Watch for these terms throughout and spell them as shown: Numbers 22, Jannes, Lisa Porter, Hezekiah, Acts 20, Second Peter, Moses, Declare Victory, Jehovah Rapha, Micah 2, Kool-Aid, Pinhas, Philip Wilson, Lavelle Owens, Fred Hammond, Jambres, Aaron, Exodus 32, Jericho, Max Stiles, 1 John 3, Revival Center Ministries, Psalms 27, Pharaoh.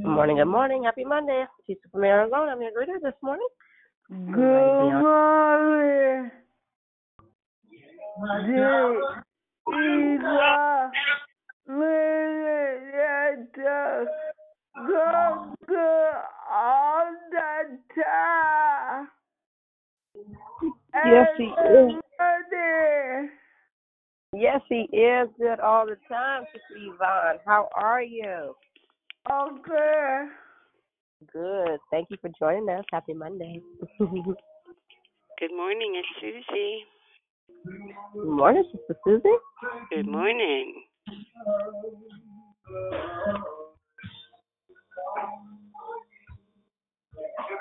Good morning. Happy Monday. She's from Arizona. I'm your greeter this morning. Good morning. All the time. Yes, he is. Yes, he is good all the time, Sister Yvonne. How are you? Oh, good. Good. Thank you for joining us. Happy Monday. Good morning. It's Susie. Good morning, Sister Susie. Good morning. Good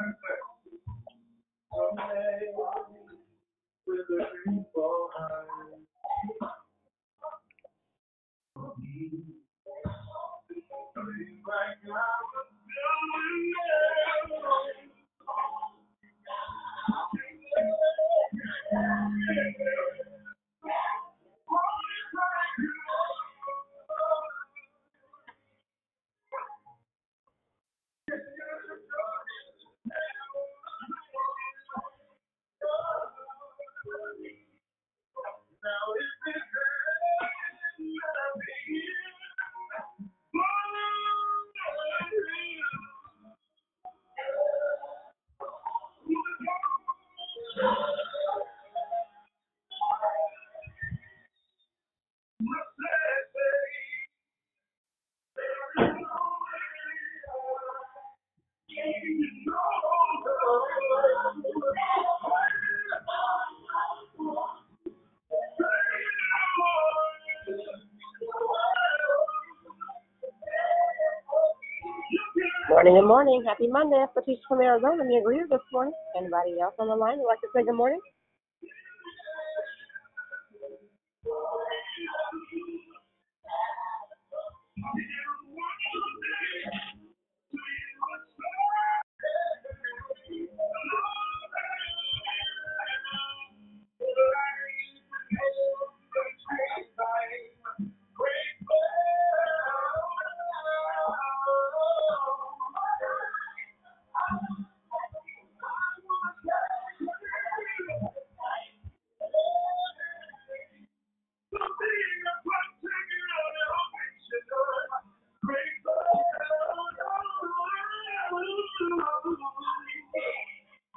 morning. Happy Monday. Patricia from Arizona. I'm your greeter this morning. Anybody else on the line would like to say good morning?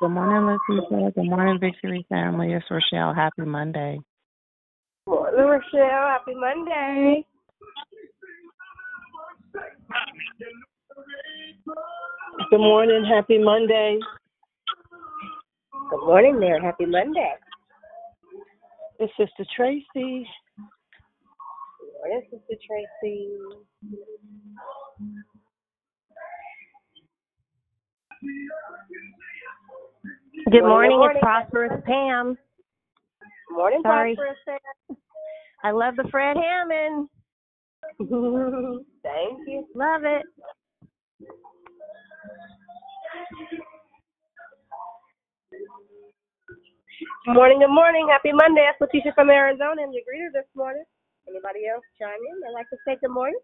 Good morning, Leticia. Good morning, Victory family. It's Rochelle. Happy Monday. Good morning, Rochelle. Happy Monday. Good morning. Happy Monday. Good morning there. Happy Monday. It's Sister Tracy. Good morning, Sister Tracy. Good morning, it's Prosperous Pam. Good morning, Prosperous Pam. I love the Fred Hammond. Thank you. Love it. Good morning. Happy Monday. That's Leticia from Arizona and your greeter this morning. Anybody else chime in? I'd like to say good morning.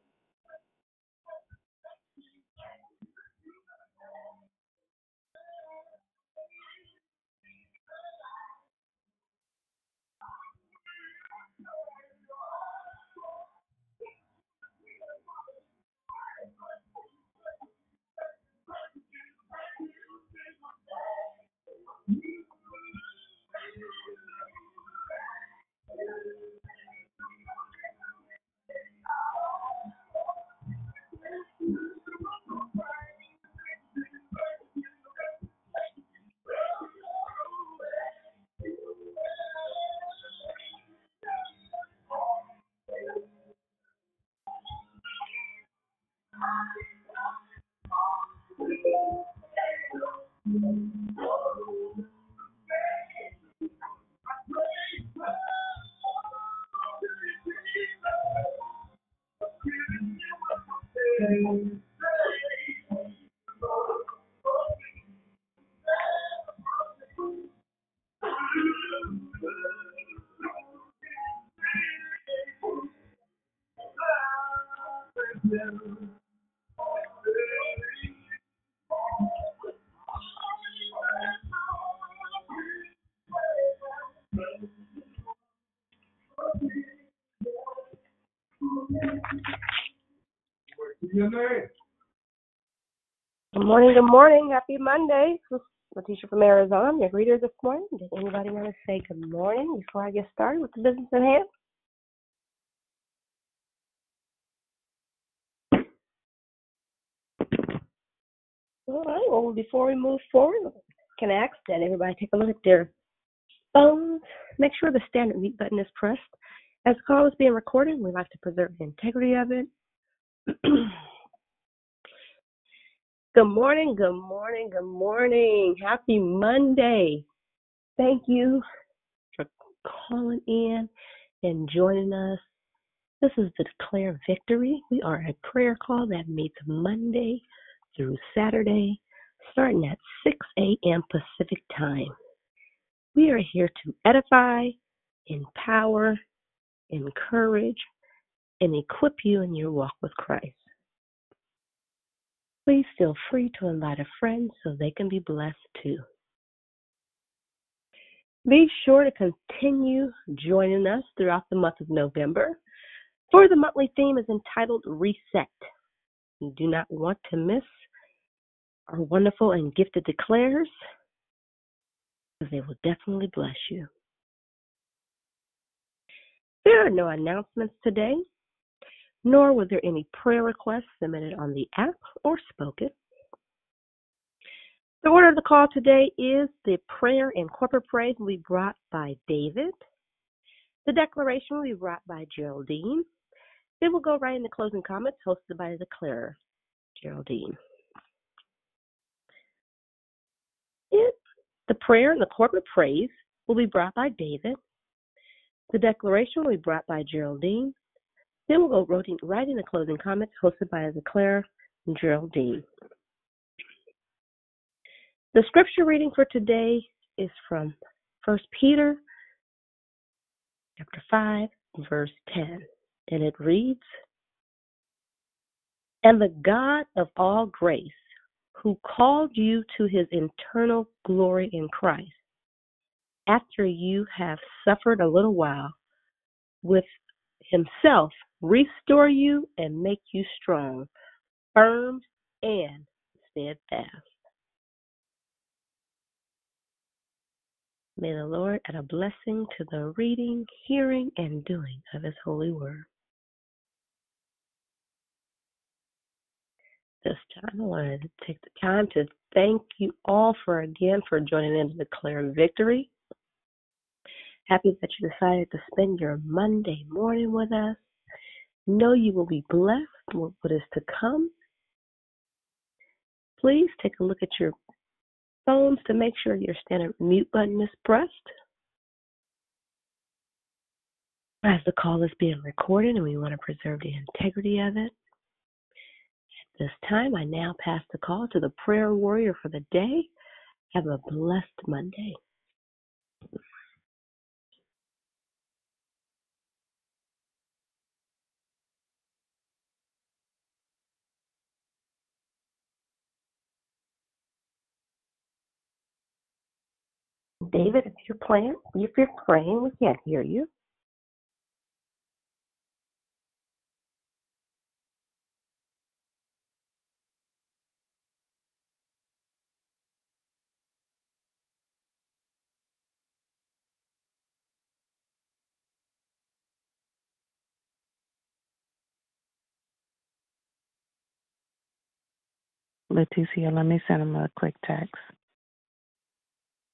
Good morning. Happy Monday. Leticia from Arizona, your reader this morning. Does anybody want to say good morning before I get started with the business at hand? All right, well, before we move forward, can I ask that everybody take a look at their phones? Make sure the standard mute button is pressed. As the call is being recorded, we like to preserve the integrity of it. Good morning. Happy Monday. Thank you for calling in and joining us. This is the Declare Victory. We are a prayer call that meets Monday through Saturday, starting at 6 a.m. Pacific time. We are here to edify, empower, encourage, and equip you in your walk with Christ. Please feel free to invite a friend so they can be blessed too. Be sure to continue joining us throughout the month of November, for the monthly theme is entitled Reset. You do not want to miss our wonderful and gifted declarers, because they will definitely bless you. There are no announcements today, nor were there any prayer requests submitted on the app or spoken. The order of the call today is the prayer and corporate praise will be brought by David. The declaration will be brought by Geraldine. Then we'll go right into closing comments hosted by the declarer, Geraldine. The prayer and the corporate praise will be brought by David. The declaration will be brought by Geraldine. Then we'll go right into closing comments hosted by the declarer, Geraldine. The scripture reading for today is from 1 Peter chapter 5, verse 10. And it reads, "And the God of all grace, who called you to his eternal glory in Christ, after you have suffered a little while, with himself restore you and make you strong, firm, and steadfast." May the Lord add a blessing to the reading, hearing, and doing of his holy word. This time, I wanted to take the time to thank you all for joining in to Declare Victory. Happy that you decided to spend your Monday morning with us. Know you will be blessed with what is to come. Please take a look at your phones to make sure your standard mute button is pressed. As the call is being recorded and we want to preserve the integrity of it. This time, I now pass the call to the prayer warrior for the day. Have a blessed Monday. David, if you're praying, we can't hear you. Leticia, let me send him a quick text.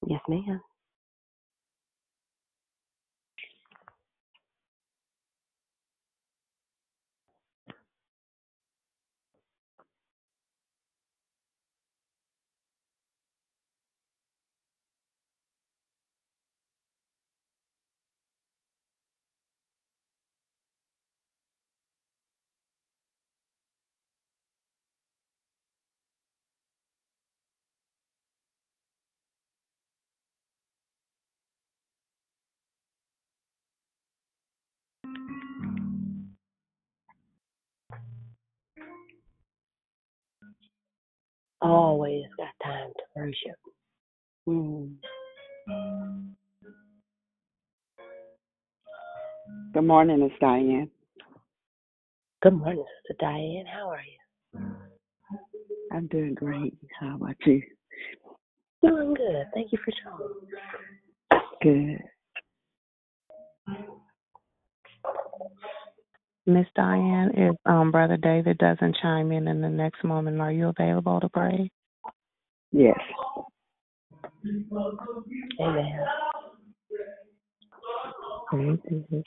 Yes, ma'am. always got time to worship. Good morning, Miss Diane. Good morning, Sister Diane. How are you? I'm doing great. How about you? Doing good. Thank you for showing. Good. Miss Diane, if Brother David doesn't chime in the next moment, are you available to pray? Yes. Amen. Thank you.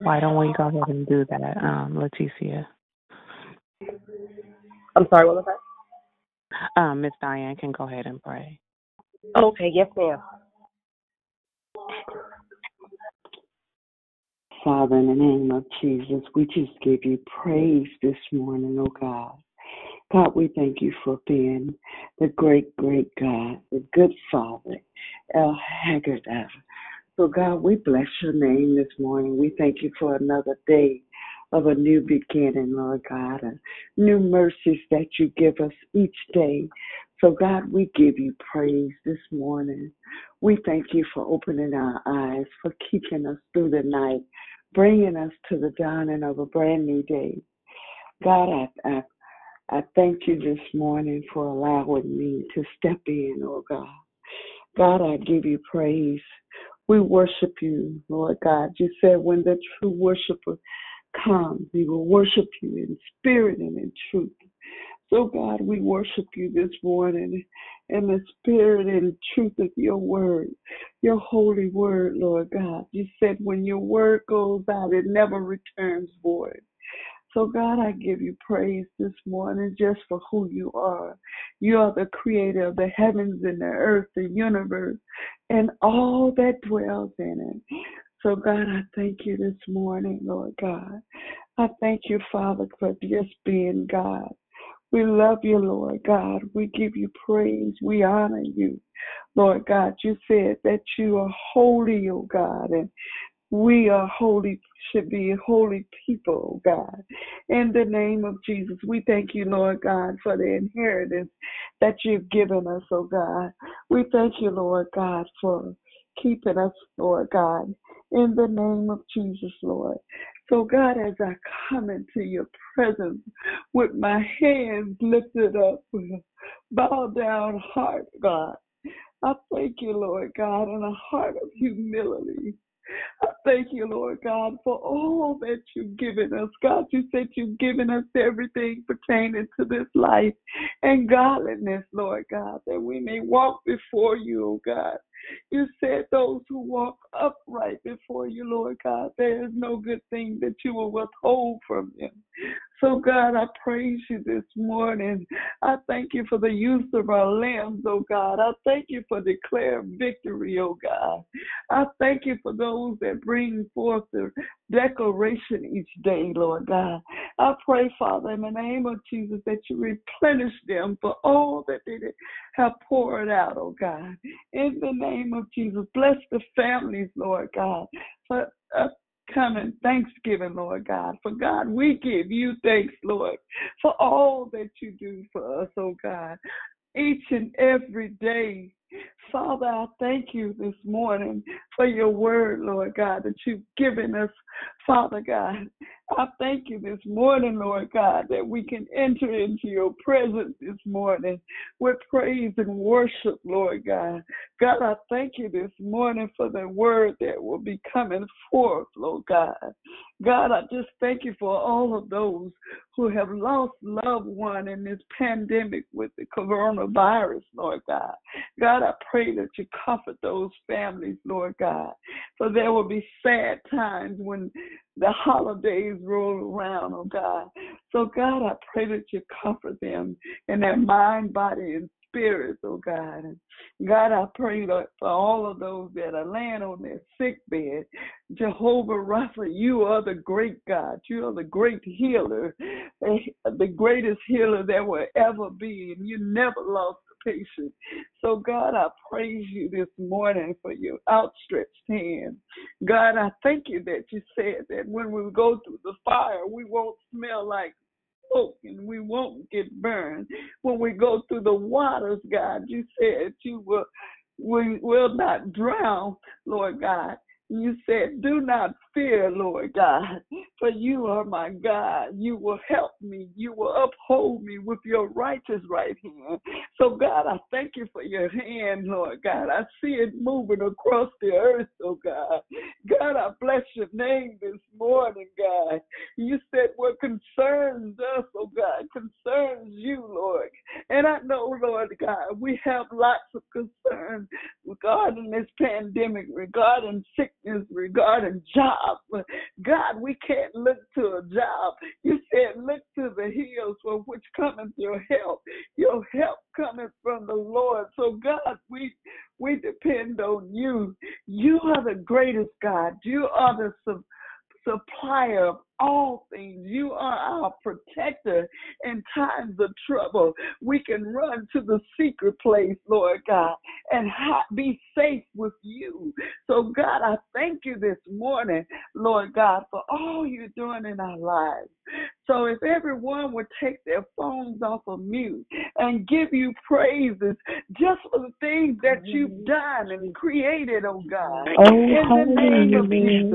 Why don't we go ahead and do that, Leticia? I'm sorry, what was that? Miss Diane can go ahead and pray. Okay, yes, ma'am. Father, in the name of Jesus, we just give you praise this morning, oh God. God, we thank you for being the great, great God, the good Father, El Haggadah. So, God, we bless your name this morning. We thank you for another day of a new beginning, Lord God, and new mercies that you give us each day. So, God, we give you praise this morning. We thank you for opening our eyes, for keeping us through the night, bringing us to the dawning of a brand new day. God, I thank you this morning for allowing me to step in, oh God. God, I give you praise. We worship you, Lord God. You said when the true worshiper comes, we will worship you in spirit and in truth. So, God, we worship you this morning in the spirit and truth of your word, your holy word, Lord God. You said when your word goes out, it never returns void. So, God, I give you praise this morning just for who you are. You are the creator of the heavens and the earth, the universe, and all that dwells in it. So, God, I thank you this morning, Lord God. I thank you, Father, for just being God. We love you, Lord God. We give you praise. We honor you, Lord God. You said that you are holy, O God, and we are holy, should be holy people, God. In the name of Jesus, we thank you, Lord God, for the inheritance that you've given us, oh God. We thank you, Lord God, for keeping us, Lord God, in the name of Jesus, Lord. So, God, as I come into your presence with my hands lifted up, bowed down heart, God, I thank you, Lord God, in a heart of humility. I thank you, Lord God, for all that you've given us. God, you said you've given us everything pertaining to this life and godliness, Lord God, that we may walk before you, oh God. You said those who walk upright before you, Lord God, there is no good thing that you will withhold from them. So, God, I praise you this morning. I thank you for the use of our limbs, oh God. I thank you for Declare Victory, oh God. I thank you for those that bring forth the declaration each day, Lord God. I pray, Father, in the name of Jesus, that you replenish them for all that they have poured out, oh God. In the name of Jesus, bless the families, Lord God, for coming Thanksgiving, Lord God. For God, we give you thanks, Lord, for all that you do for us, oh God, each and every day. Father, I thank you this morning for your word, Lord God, that you've given us, Father God. I thank you this morning, Lord God, that we can enter into your presence this morning with praise and worship, Lord God. God, I thank you this morning for the word that will be coming forth, Lord God. God, I just thank you for all of those who have lost loved one in this pandemic with the coronavirus, Lord God. God, I pray that you comfort those families, Lord God, for there will be sad times when the holidays roll around, oh God. So, God, I pray that you comfort them in their mind, body, and spirits, oh God. And God, I pray for all of those that are laying on their sick bed. Jehovah Rapha, you are the great God. You are the great healer, the greatest healer there will ever be, and you never lost expectation. So, God, I praise you this morning for your outstretched hand. God, I thank you that you said that when we go through the fire, we won't smell like smoke and we won't get burned. When we go through the waters, God, you said we will not drown, Lord God. You said, do not fear, Lord God, for you are my God. You will help me. You will uphold me with your righteous right hand. So, God, I thank you for your hand, Lord God. I see it moving across the earth, oh God. God, I bless your name this morning, God. You said what concerns us, oh God, concerns you, Lord. And I know, Lord God, we have lots of concerns regarding this pandemic, regarding sickness, regarding job. God, we can't look to a job. You said, look to the hills from which cometh your help. Your help cometh from the Lord. So God, we depend on you. You are the greatest God. You are the supplier of all things. You are our protector in times of trouble. We can run to the secret place, Lord God, and be safe with you. So, God, I thank you this morning, Lord God, for all you're doing in our lives. So if everyone would take their phones off of mute and give you praises just for the things that you've done and created, oh God, in the name of Jesus.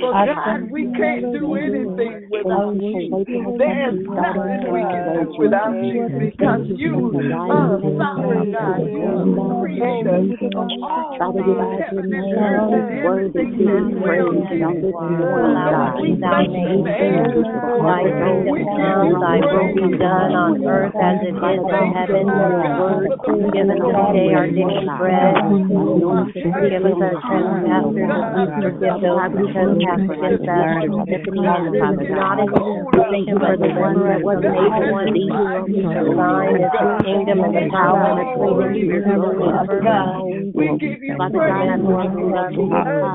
For God, we can't do anything without you. There is nothing we can do without you, because you are a sovereign God. You are the creator of all things, heaven and earth, and everything that will be. God, we thank you, Lord. Thy will be done on earth as it is in heaven. Your word given us today our daily bread. Forgive us our trespasses, as we forgive those who trespass against us. Thank you for the one that was made one. Thine is the kingdom and the power and the glory forever. Father God, I love you. Lord,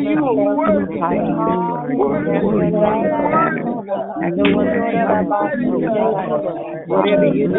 you are worthy. Whatever you do,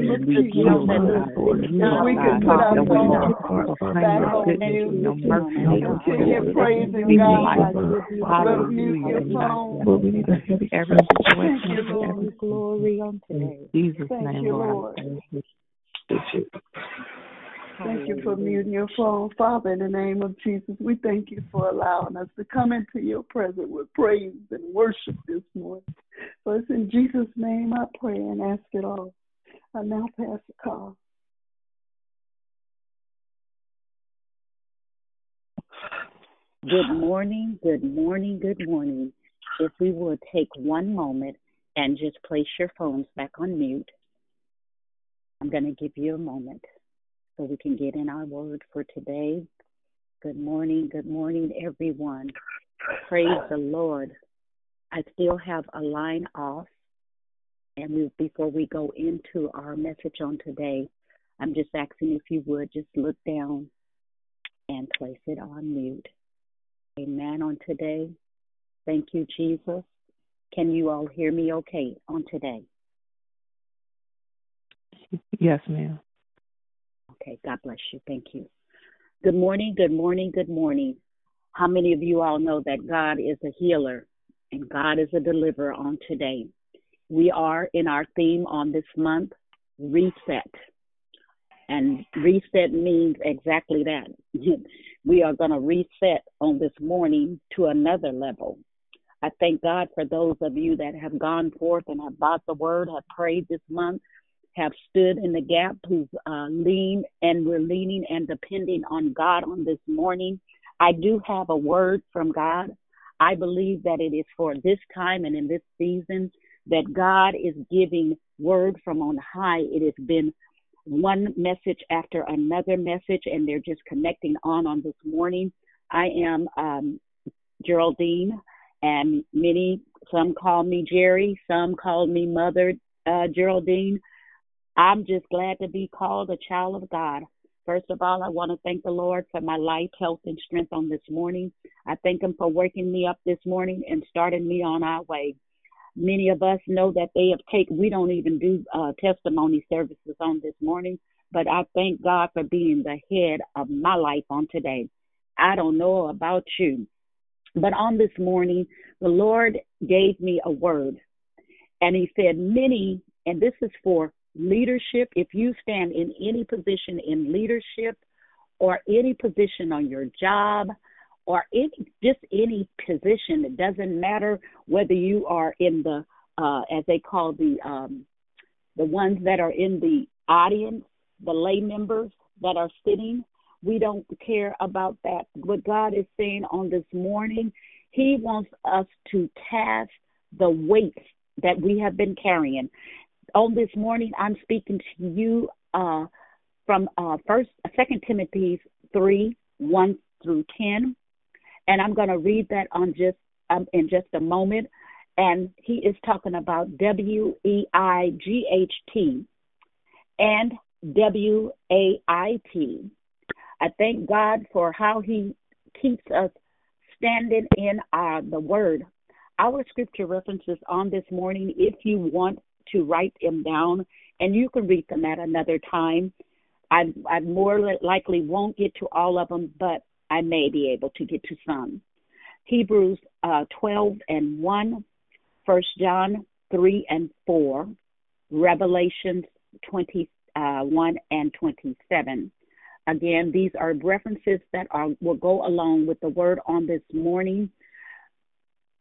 we can put ourselves back on you continue praising God. Hallelujah. Every glory on today. Jesus' name, Lord. Thank you for muting your phone. Father, in the name of Jesus, we thank you for allowing us to come into your presence with praise and worship this morning. For it's in Jesus' name I pray and ask it all. I now pass the call. Good morning, good morning, good morning. If we will take one moment and just place your phones back on mute, I'm going to give you a moment so we can get in our word for today. Good morning, everyone. Praise the Lord. I still have a line off, and before we go into our message on today, I'm just asking if you would just look down and place it on mute. Amen on today. Thank you, Jesus. Can you all hear me okay on today? Yes, ma'am. Okay, God bless you. Thank you. Good morning, good morning, good morning. How many of you all know that God is a healer and God is a deliverer on today? We are in our theme on this month, reset. And reset means exactly that. We are going to reset on this morning to another level. I thank God for those of you that have gone forth and have bought the word, have prayed this month, have stood in the gap, who's we're leaning and depending on God on this morning. I do have a word from God. I believe that it is for this time and in this season that God is giving word from on high. It has been one message after another message, and they're just connecting on this morning. I am Geraldine, and some call me Jerry, some call me Mother Geraldine. I'm just glad to be called a child of God. First of all, I want to thank the Lord for my life, health, and strength on this morning. I thank Him for waking me up this morning and starting me on our way. Many of us know that we don't even do testimony services on this morning, but I thank God for being the head of my life on today. I don't know about you, but on this morning, the Lord gave me a word, and He said, and this is for leadership. If you stand in any position in leadership or any position on your job, or just any position, it doesn't matter whether you are in the, as they call the ones that are in the audience, the lay members that are sitting. We don't care about that. What God is saying on this morning, He wants us to cast the weight that we have been carrying. On this morning, I'm speaking to you from 2 Timothy 3, 1 through 10. And I'm going to read that in just a moment. And he is talking about W-E-I-G-H-T and W-A-I-T. I thank God for how He keeps us standing in the Word. Our scripture references on this morning, if you want to write them down, and you can read them at another time. I more likely won't get to all of them, but I may be able to get to some. Hebrews 12 and 1, 1 John 3 and 4, Revelations 21 and 27. Again, these are references that will go along with the word on this morning.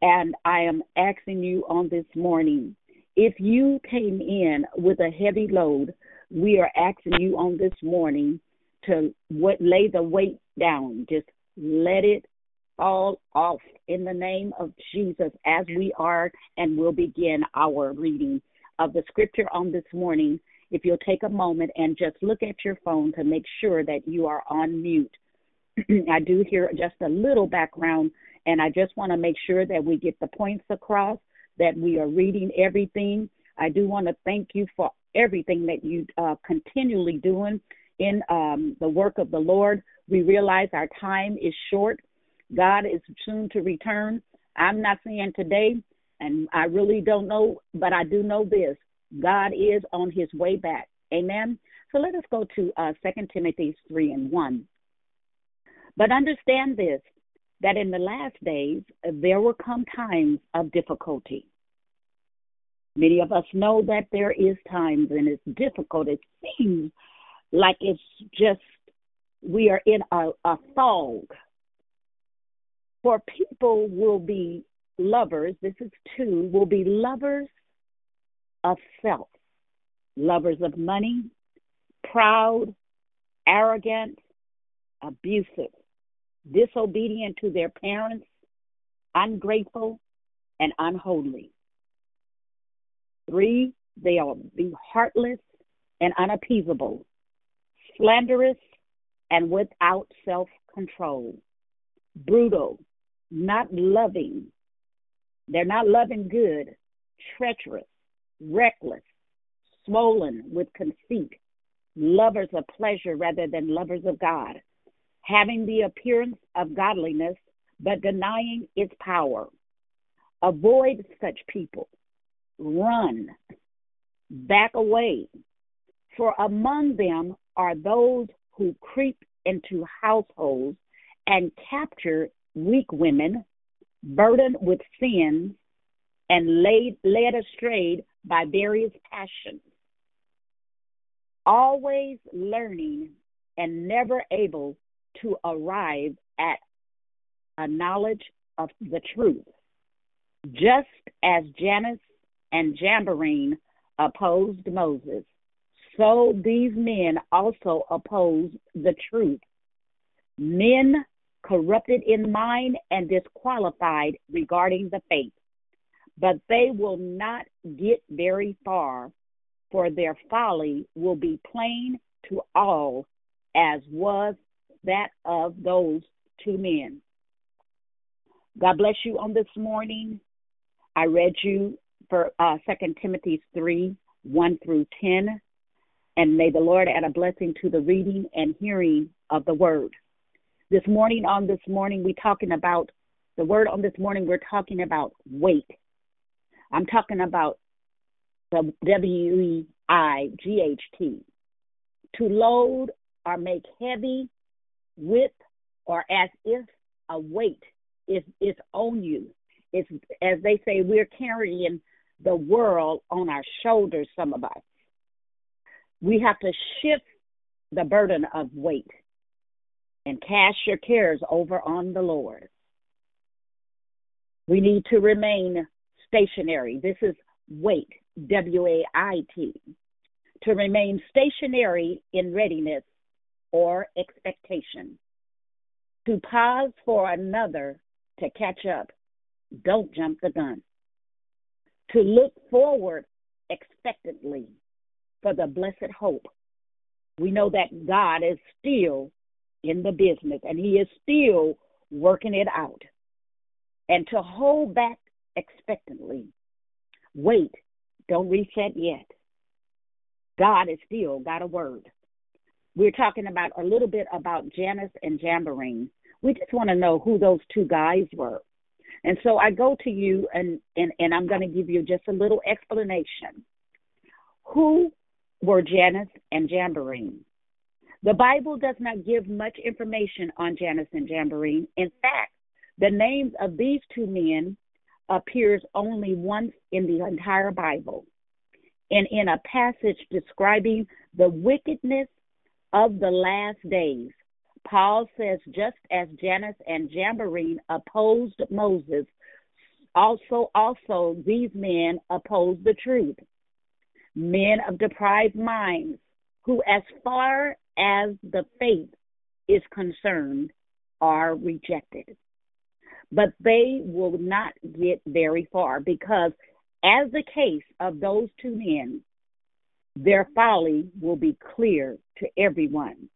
And I am asking you on this morning, if you came in with a heavy load, we are asking you on this morning to lay the weight down. Just let it fall off in the name of Jesus as we are, and we'll begin our reading of the scripture on this morning. If you'll take a moment and just look at your phone to make sure that you are on mute. I do hear just a little background, and I just want to make sure that we get the points across, that we are reading everything. I do want to thank you for everything that you continually doing in the work of the Lord. We realize our time is short. God is soon to return. I'm not saying today, and I really don't know, but I do know this. God is on His way back, Amen? So let us go to 2 Timothy 3:1. But understand this, that in the last days there will come times of difficulty. Many of us know that there is times, and it's difficult. It seems like it's just we are in a fog. For people will be lovers, this is two, will be lovers of self, lovers of money, proud, arrogant, abusive, disobedient to their parents, ungrateful, and unholy. 3, they will be heartless and unappeasable, slanderous and without self-control, brutal, not loving. They're not loving good, treacherous, reckless, swollen with conceit, lovers of pleasure rather than lovers of God, having the appearance of godliness but denying its power. Avoid such people. Run, back away, for among them are those who creep into households and capture weak women, burdened with sins and led astray by various passions, always learning and never able to arrive at a knowledge of the truth, just as Jannes and Jambres opposed Moses. So these men also opposed the truth, men corrupted in mind and disqualified regarding the faith. But they will not get very far, for their folly will be plain to all, as was that of those two men. God bless you on this morning. I read you for 2 Timothy 3:1-10, and may the Lord add a blessing to the reading and hearing of the word. We're talking about weight. I'm talking about the W-E-I-G-H-T. To load or make heavy with, or as if a weight is on you. It's, as they say, we're carrying the world on our shoulders, some of us. We have to shift the burden of weight and cast your cares over on the Lord. We need to remain stationary. This is wait, W-A-I-T, to remain stationary in readiness or expectation, to pause for another to catch up. Don't jump the gun. To look forward expectantly for the blessed hope. We know that God is still in the business, and he is still working it out. And to hold back expectantly. Wait, don't reset yet. God is still got a word. We're talking about a little bit about Jannes and Jambres. We just want to know who those two guys were. And so I go to you, and I'm going to give you just a little explanation. Who were Jannes and Jambres? The Bible does not give much information on Jannes and Jambres. In fact, the names of these two men appears only once in the entire Bible, and in a passage describing the wickedness of the last days. Paul says, just as Jannes and Jambres opposed Moses, also these men opposed the truth, men of depraved minds, who as far as the faith is concerned, are rejected. But they will not get very far, because as the case of those two men, their folly will be clear to everyone.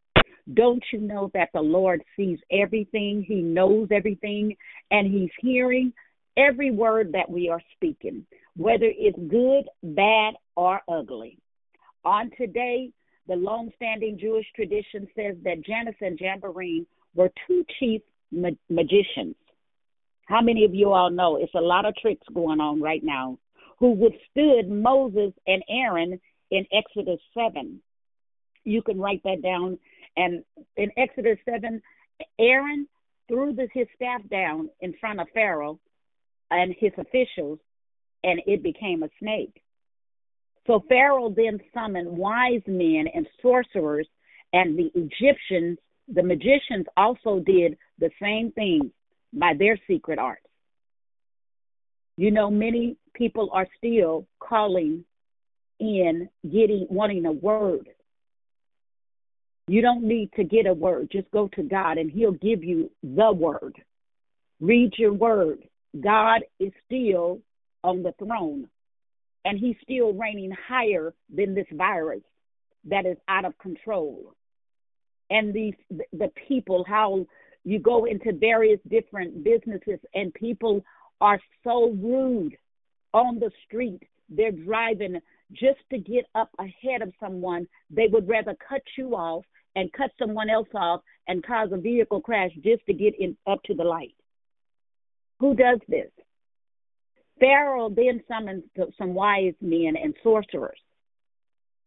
Don't you know that the Lord sees everything, he knows everything, and he's hearing every word that we are speaking, whether it's good, bad, or ugly? On today, the long-standing Jewish tradition says that Jannes and Jambres were two chief magicians. How many of you all know it's a lot of tricks going on right now, who withstood Moses and Aaron in Exodus 7 you can write that down. And in Exodus 7, Aaron threw his staff down in front of Pharaoh and his officials, and it became a snake. So Pharaoh then summoned wise men and sorcerers, and the Egyptians, the magicians, also did the same thing by their secret arts. You know, many people are still calling in, wanting a word. You don't need to get a word. Just go to God and he'll give you the word. Read your word. God is still on the throne, and he's still reigning higher than this virus that is out of control. And the people, how you go into various different businesses and people are so rude on the street. They're driving just to get up ahead of someone. They would rather cut you off and cut someone else off and cause a vehicle crash just to get in up to the light. Who does this? Pharaoh then summoned some wise men and sorcerers.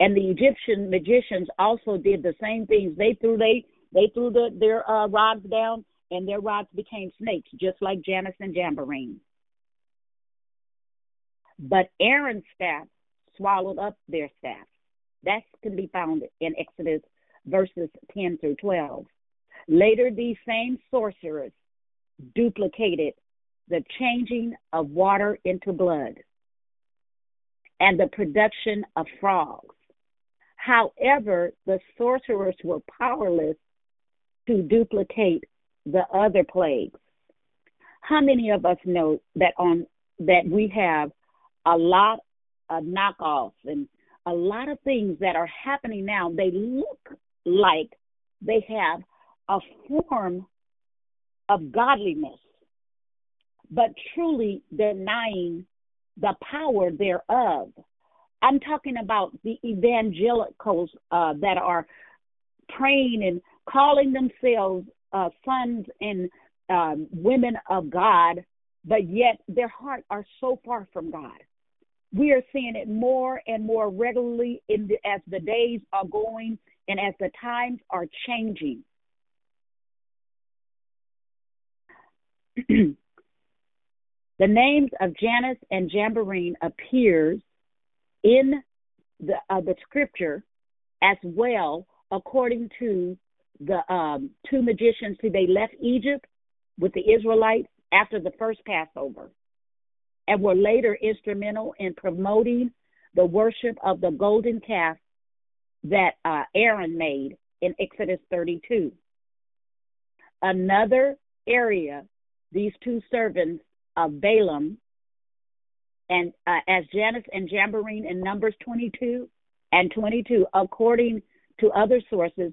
And the Egyptian magicians also did the same things. They threw their rods down, and their rods became snakes, just like Jannes and Jambres. But Aaron's staff swallowed up their staff. That can be found in Exodus verses 10 through 12. Later, these same sorcerers duplicated the changing of water into blood and the production of frogs. However, the sorcerers were powerless to duplicate the other plagues. How many of us know that we have a lot of knockoffs and a lot of things that are happening now? They look like they have a form of godliness, but truly denying the power thereof. I'm talking about the evangelicals that are praying and calling themselves sons and women of God, but yet their hearts are so far from God. We are seeing it more and more regularly as the days are going and as the times are changing. The names of Jannes and Jambres appears in the scripture as well, according to the two magicians who they left Egypt with the Israelites after the first Passover and were later instrumental in promoting the worship of the golden calf that Aaron made in Exodus 32. Another area, these two servants of Balaam, and as Jannes and Jambres in Numbers 22, according to other sources,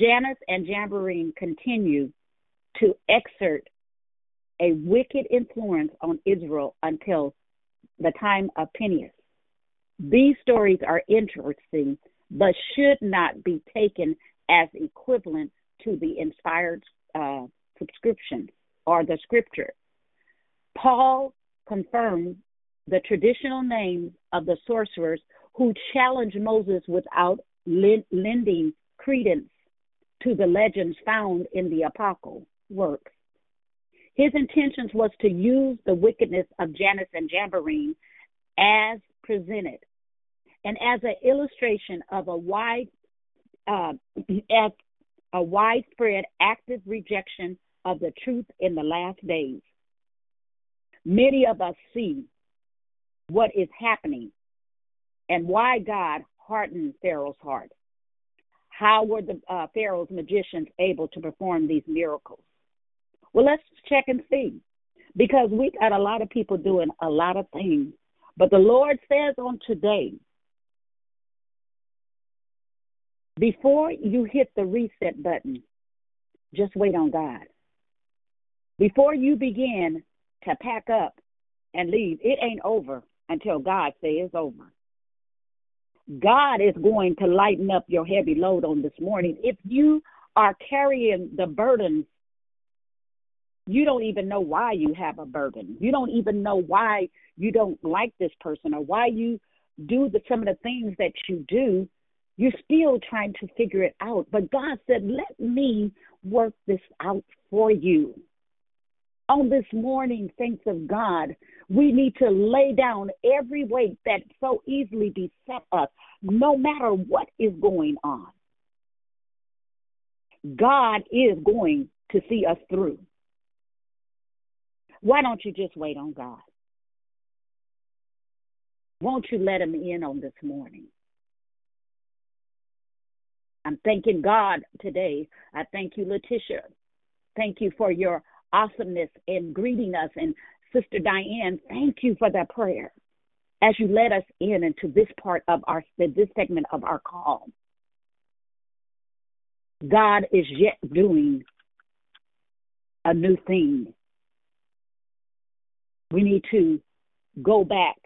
Jannes and Jambres continue to exert a wicked influence on Israel until the time of Pinhas. These stories are interesting, but should not be taken as equivalent to the inspired subscription or the scripture. Paul confirmed the traditional names of the sorcerers who challenged Moses without lending credence to the legends found in the apocryphal works. His intentions was to use the wickedness of Jannes and Jambres as presented, and as an illustration of a widespread active rejection of the truth in the last days. Many of us see what is happening and why God hardened Pharaoh's heart. How were the Pharaoh's magicians able to perform these miracles? Well, let's check and see, because we got a lot of people doing a lot of things. But the Lord says on today, before you hit the reset button, just wait on God. Before you begin to pack up and leave, it ain't over until God says it's over. God is going to lighten up your heavy load on this morning. If you are carrying the burden, you don't even know why you have a burden. You don't even know why you don't like this person or why you do some of the things that you do. You're still trying to figure it out. But God said, let me work this out for you. On this morning, thanks of God, we need to lay down every weight that so easily beset us, no matter what is going on. God is going to see us through. Why don't you just wait on God? Won't you let him in on this morning? I'm thanking God today. I thank you, Letitia. Thank you for your awesomeness in greeting us. And Sister Diane, thank you for that prayer as you led us into this part of this segment of our call. God is yet doing a new thing. We need to go back.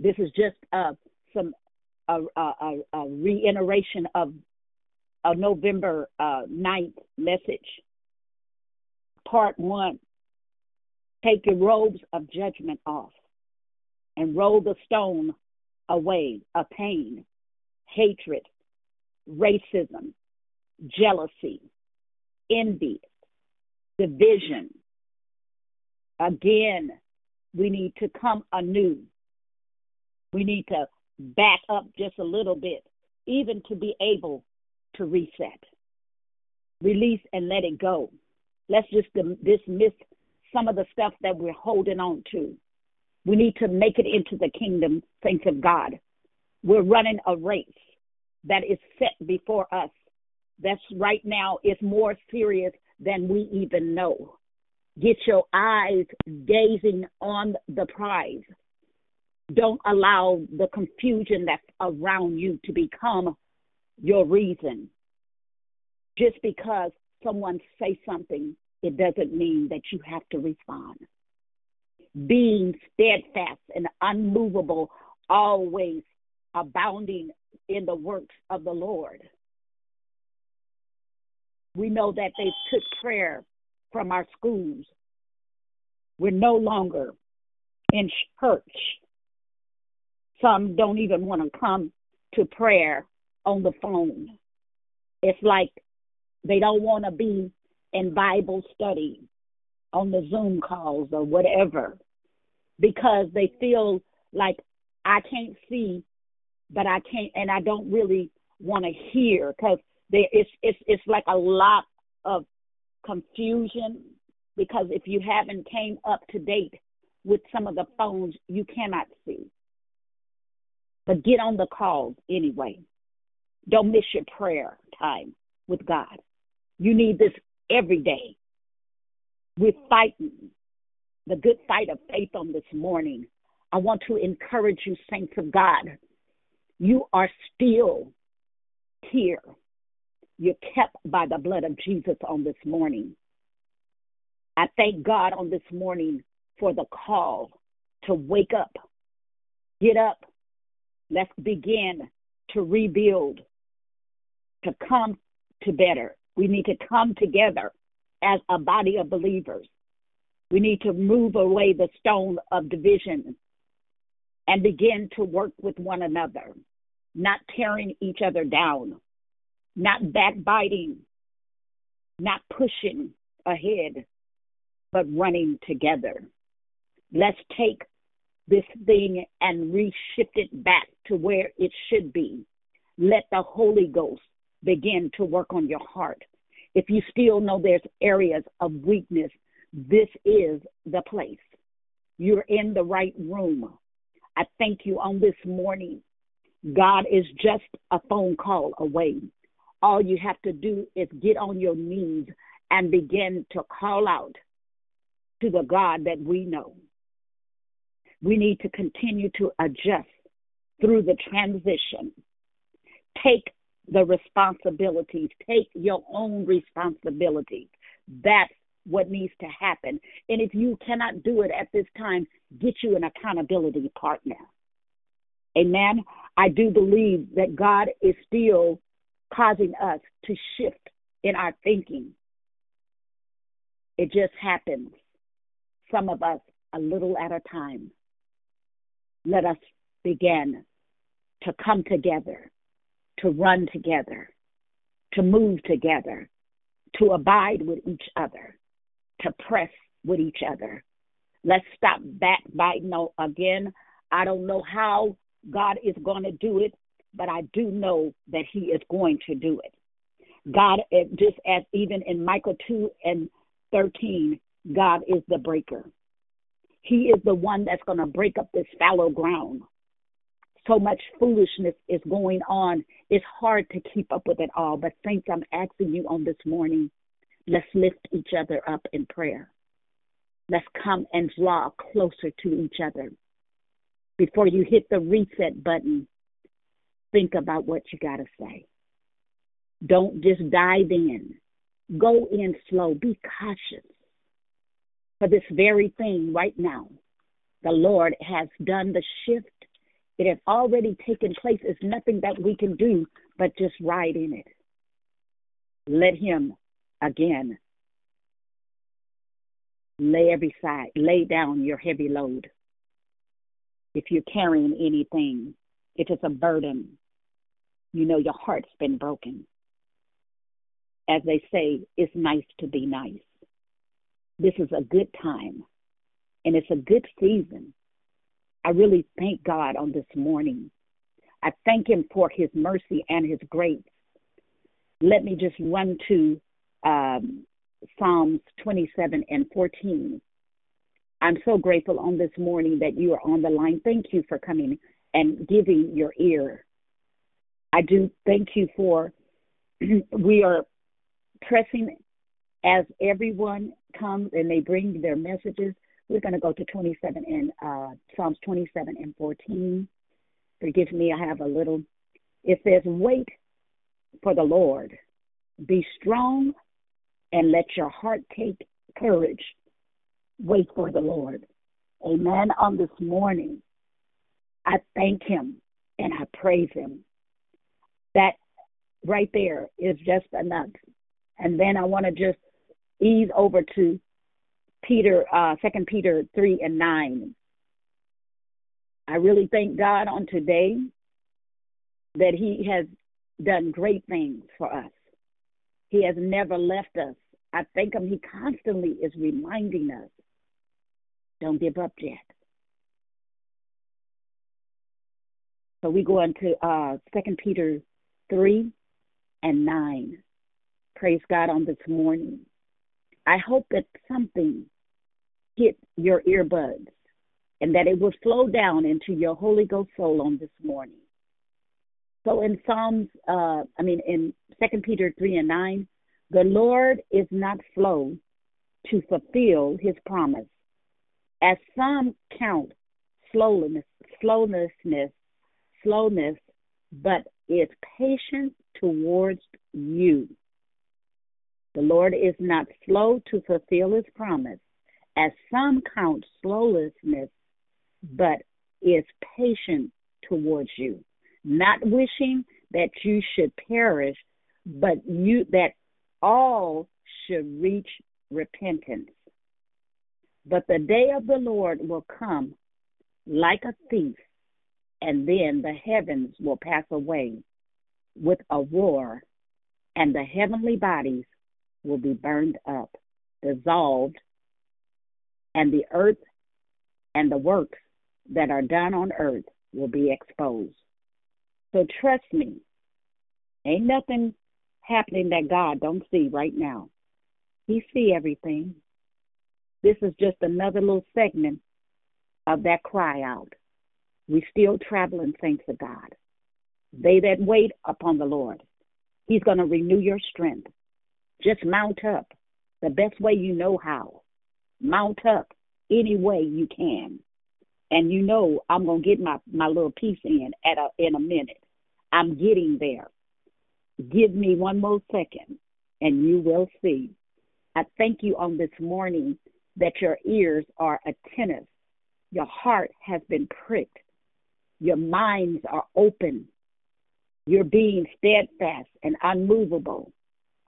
This is just a reiteration of a November 9th message. Part 1, take your robes of judgment off and roll the stone away of pain, hatred, racism, jealousy, envy, division. Again, we need to come anew. We need to back up just a little bit, even to be able to reset, release, and let it go. Let's just dismiss some of the stuff that we're holding on to. We need to make it into the kingdom, thanks of God. We're running a race that is set before us. That's right now is more serious than we even know. Get your eyes gazing on the prize. Don't allow the confusion that's around you to become your reason. Just because someone says something, it doesn't mean that you have to respond. Being steadfast and unmovable, always abounding in the works of the Lord. We know that they took prayer from our schools. We're no longer in church. Some don't even want to come to prayer on the phone. It's like they don't want to be in Bible study on the Zoom calls or whatever because they feel like I can't see, but I can't, and I don't really want to hear because it's like a lot of confusion because if you haven't came up to date with some of the phones, you cannot see. But get on the calls anyway. Don't miss your prayer time with God. You need this every day. We're fighting the good fight of faith on this morning. I want to encourage you, saints of God. You are still here. You're kept by the blood of Jesus on this morning. I thank God on this morning for the call to wake up, get up. Let's begin to rebuild, to come to better. We need to come together as a body of believers. We need to move away the stone of division and begin to work with one another, not tearing each other down, not backbiting, not pushing ahead, but running together. Let's take this thing and reshift it back to where it should be. Let the Holy Ghost begin to work on your heart. If you still know there's areas of weakness, this is the place. You're in the right room. I thank you on this morning. God is just a phone call away. All you have to do is get on your knees and begin to call out to the God that we know. We need to continue to adjust through the transition. Take the responsibilities. Take your own responsibilities. That's what needs to happen. And if you cannot do it at this time, get you an accountability partner. Amen. I do believe that God is still causing us to shift in our thinking. It just happens, some of us, a little at a time. Let us begin to come together, to run together, to move together, to abide with each other, to press with each other. Let's stop backbiting again. I don't know how God is going to do it, but I do know that he is going to do it. God, just as even in Micah 2 and 13, God is the breaker. He is the one that's going to break up this fallow ground. So much foolishness is going on. It's hard to keep up with it all. But saints, I'm asking you on this morning, let's lift each other up in prayer. Let's come and draw closer to each other. Before you hit the reset button, think about what you got to say. Don't just dive in. Go in slow. Be cautious. For this very thing right now, the Lord has done the shift. It has already taken place. It's nothing that we can do but just ride in it. Let him, again, lay down your heavy load. If you're carrying anything, if it's a burden, you know your heart's been broken. As they say, it's nice to be nice. This is a good time, and it's a good season. I really thank God on this morning. I thank him for his mercy and his grace. Let me just run to Psalms 27 and 14. I'm so grateful on this morning that you are on the line. Thank you for coming and giving your ear. I do thank you for we are pressing as everyone comes and they bring their messages. We're going to go to Psalms 27 and 14. Forgive me, I have a little. It says, wait for the Lord. Be strong and let your heart take courage. Wait for the Lord. Amen. On this morning, I thank him and I praise him. That right there is just enough. And then I want to just ease over to Second Peter 3 and 9. I really thank God on today that he has done great things for us. He has never left us. I thank him. He constantly is reminding us, don't give up yet. So we go into 2 Peter 3 and 9. Praise God on this morning. I hope that something hit your earbuds and that it will flow down into your Holy Ghost soul on this morning. So in in 2 Peter 3 and 9, the Lord is not slow to fulfill his promise, as some count slowness, but is patient towards you. The Lord is not slow to fulfill his promise, as some count slowness, but is patient towards you, not wishing that you should perish, but that all should reach repentance. But the day of the Lord will come like a thief, and then the heavens will pass away with a roar, and the heavenly bodies will be burned up, dissolved, and the earth and the works that are done on earth will be exposed. So trust me, ain't nothing happening that God don't see right now. He see everything. This is just another little segment of that cry out. We still traveling, thanks to God. They that wait upon the Lord, he's going to renew your strength. Just mount up the best way you know how. Mount up any way you can. And you know I'm going to get my little piece in a minute. I'm getting there. Give me one more second, and you will see. I thank you on this morning that your ears are attentive. Your heart has been pricked. Your minds are open. You're being steadfast and unmovable,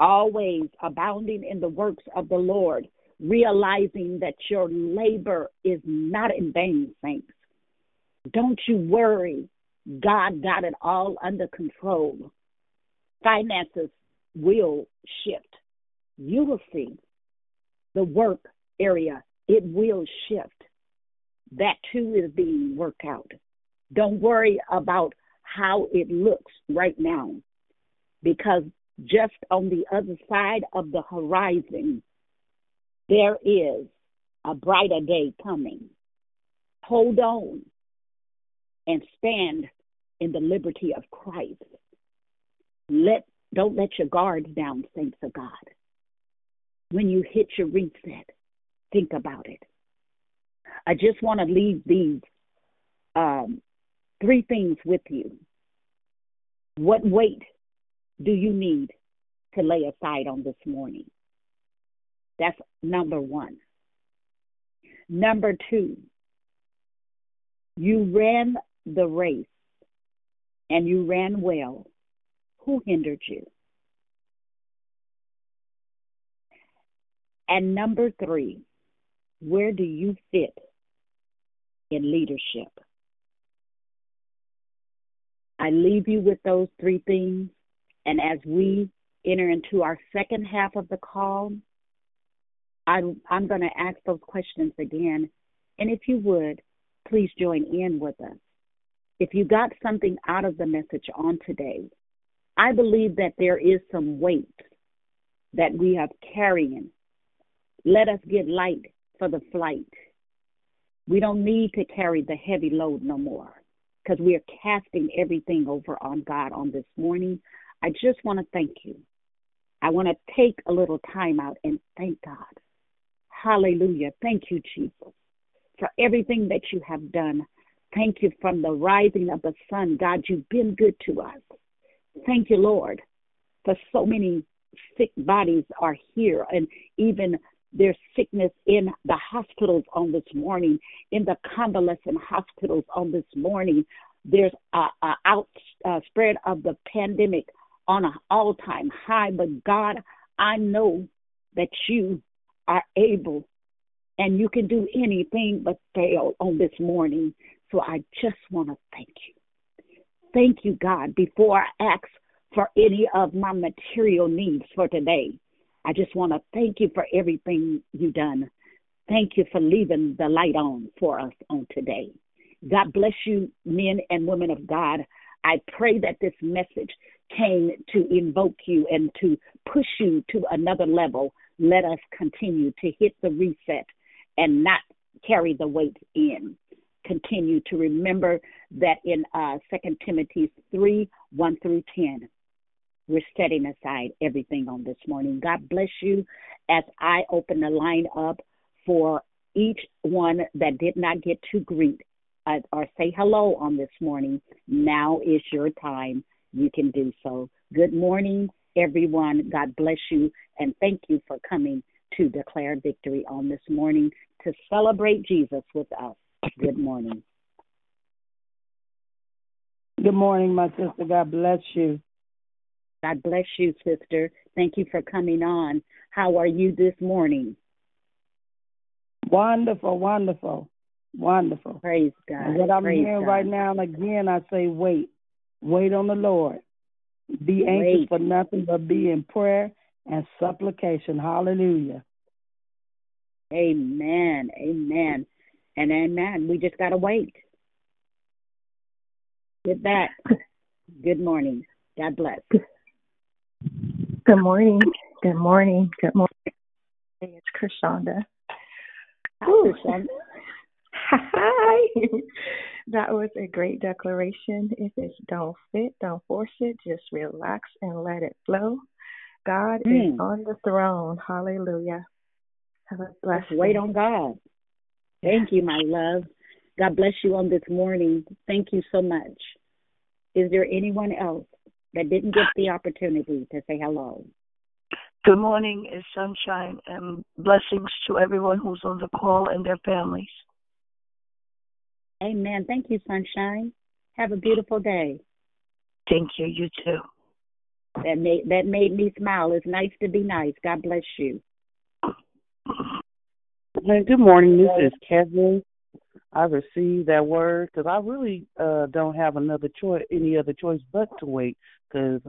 always abounding in the works of the Lord, realizing that your labor is not in vain, saints. Don't you worry God got it all under control. Finances will shift. You will see the work area. It will shift. That too is being worked out. Don't worry about how it looks right now, because just on the other side of the horizon, there is a brighter day coming. Hold on and stand in the liberty of Christ. Don't let your guards down, saints of God. When you hit your reset, think about it. I just want to leave these three things with you. What weight do you need to lay aside on this morning? That's number one. Number two, you ran the race and you ran well. Who hindered you? And number three, where do you fit in leadership? I leave you with those three things. And as we enter into our second half of the call, I'm going to ask those questions again. And if you would, please join in with us. If you got something out of the message on today, I believe that there is some weight that we have carrying. Let us get light for the flight. We don't need to carry the heavy load no more, because we are casting everything over on God on this morning. I just want to thank you. I want to take a little time out and thank God. Hallelujah. Thank you, Jesus, for everything that you have done. Thank you from the rising of the sun. God, you've been good to us. Thank you, Lord, for so many sick bodies are here, and even there's sickness in the hospitals on this morning, in the convalescent hospitals on this morning. There's an outspread of the pandemic on an all-time high, but God, I know that you are able and you can do anything but fail on this morning. So I just want to thank you. Thank you, God. Before I ask for any of my material needs for today, I just want to thank you for everything you've done. Thank you for leaving the light on for us on today. God bless you, men and women of God. I pray that this message came to invoke you and to push you to another level. Let us continue to hit the reset and not carry the weight in. Continue to remember that in 2 Timothy 3, 1 through 10, we're setting aside everything on this morning. God bless you. As I open the line up for each one that did not get to greet or say hello on this morning, now is your time. You can do so. Good morning, everyone. God bless you, and thank you for coming to Declare Victory on this morning to celebrate Jesus with us. Good morning. Good morning, my sister. God bless you. God bless you, sister. Thank you for coming on. How are you this morning? Wonderful, wonderful, wonderful. Praise God. And what I'm hearing right now, and again, I say wait. Wait on the Lord. Be anxious for nothing, but be in prayer and supplication. Hallelujah. Amen, amen, and amen. We just got to wait. With that, good morning. God bless. Good morning. Good morning. Good morning. It's Krishanda. Hi, Krishanda. Hi. That was a great declaration. If it don't fit, don't force it. Just relax and let it flow. God is on the throne. Hallelujah. Have a blessed day. Wait on God. Thank you, my love. God bless you on this morning. Thank you so much. Is there anyone else that didn't get the opportunity to say hello? Good morning, is sunshine and blessings to everyone who's on the call and their families. Amen. Thank you, sunshine. Have a beautiful day. Thank you. You too. That made me smile. It's nice to be nice. God bless you. Good morning. This is Kevin. I received that word because I really don't have any other choice but to wait because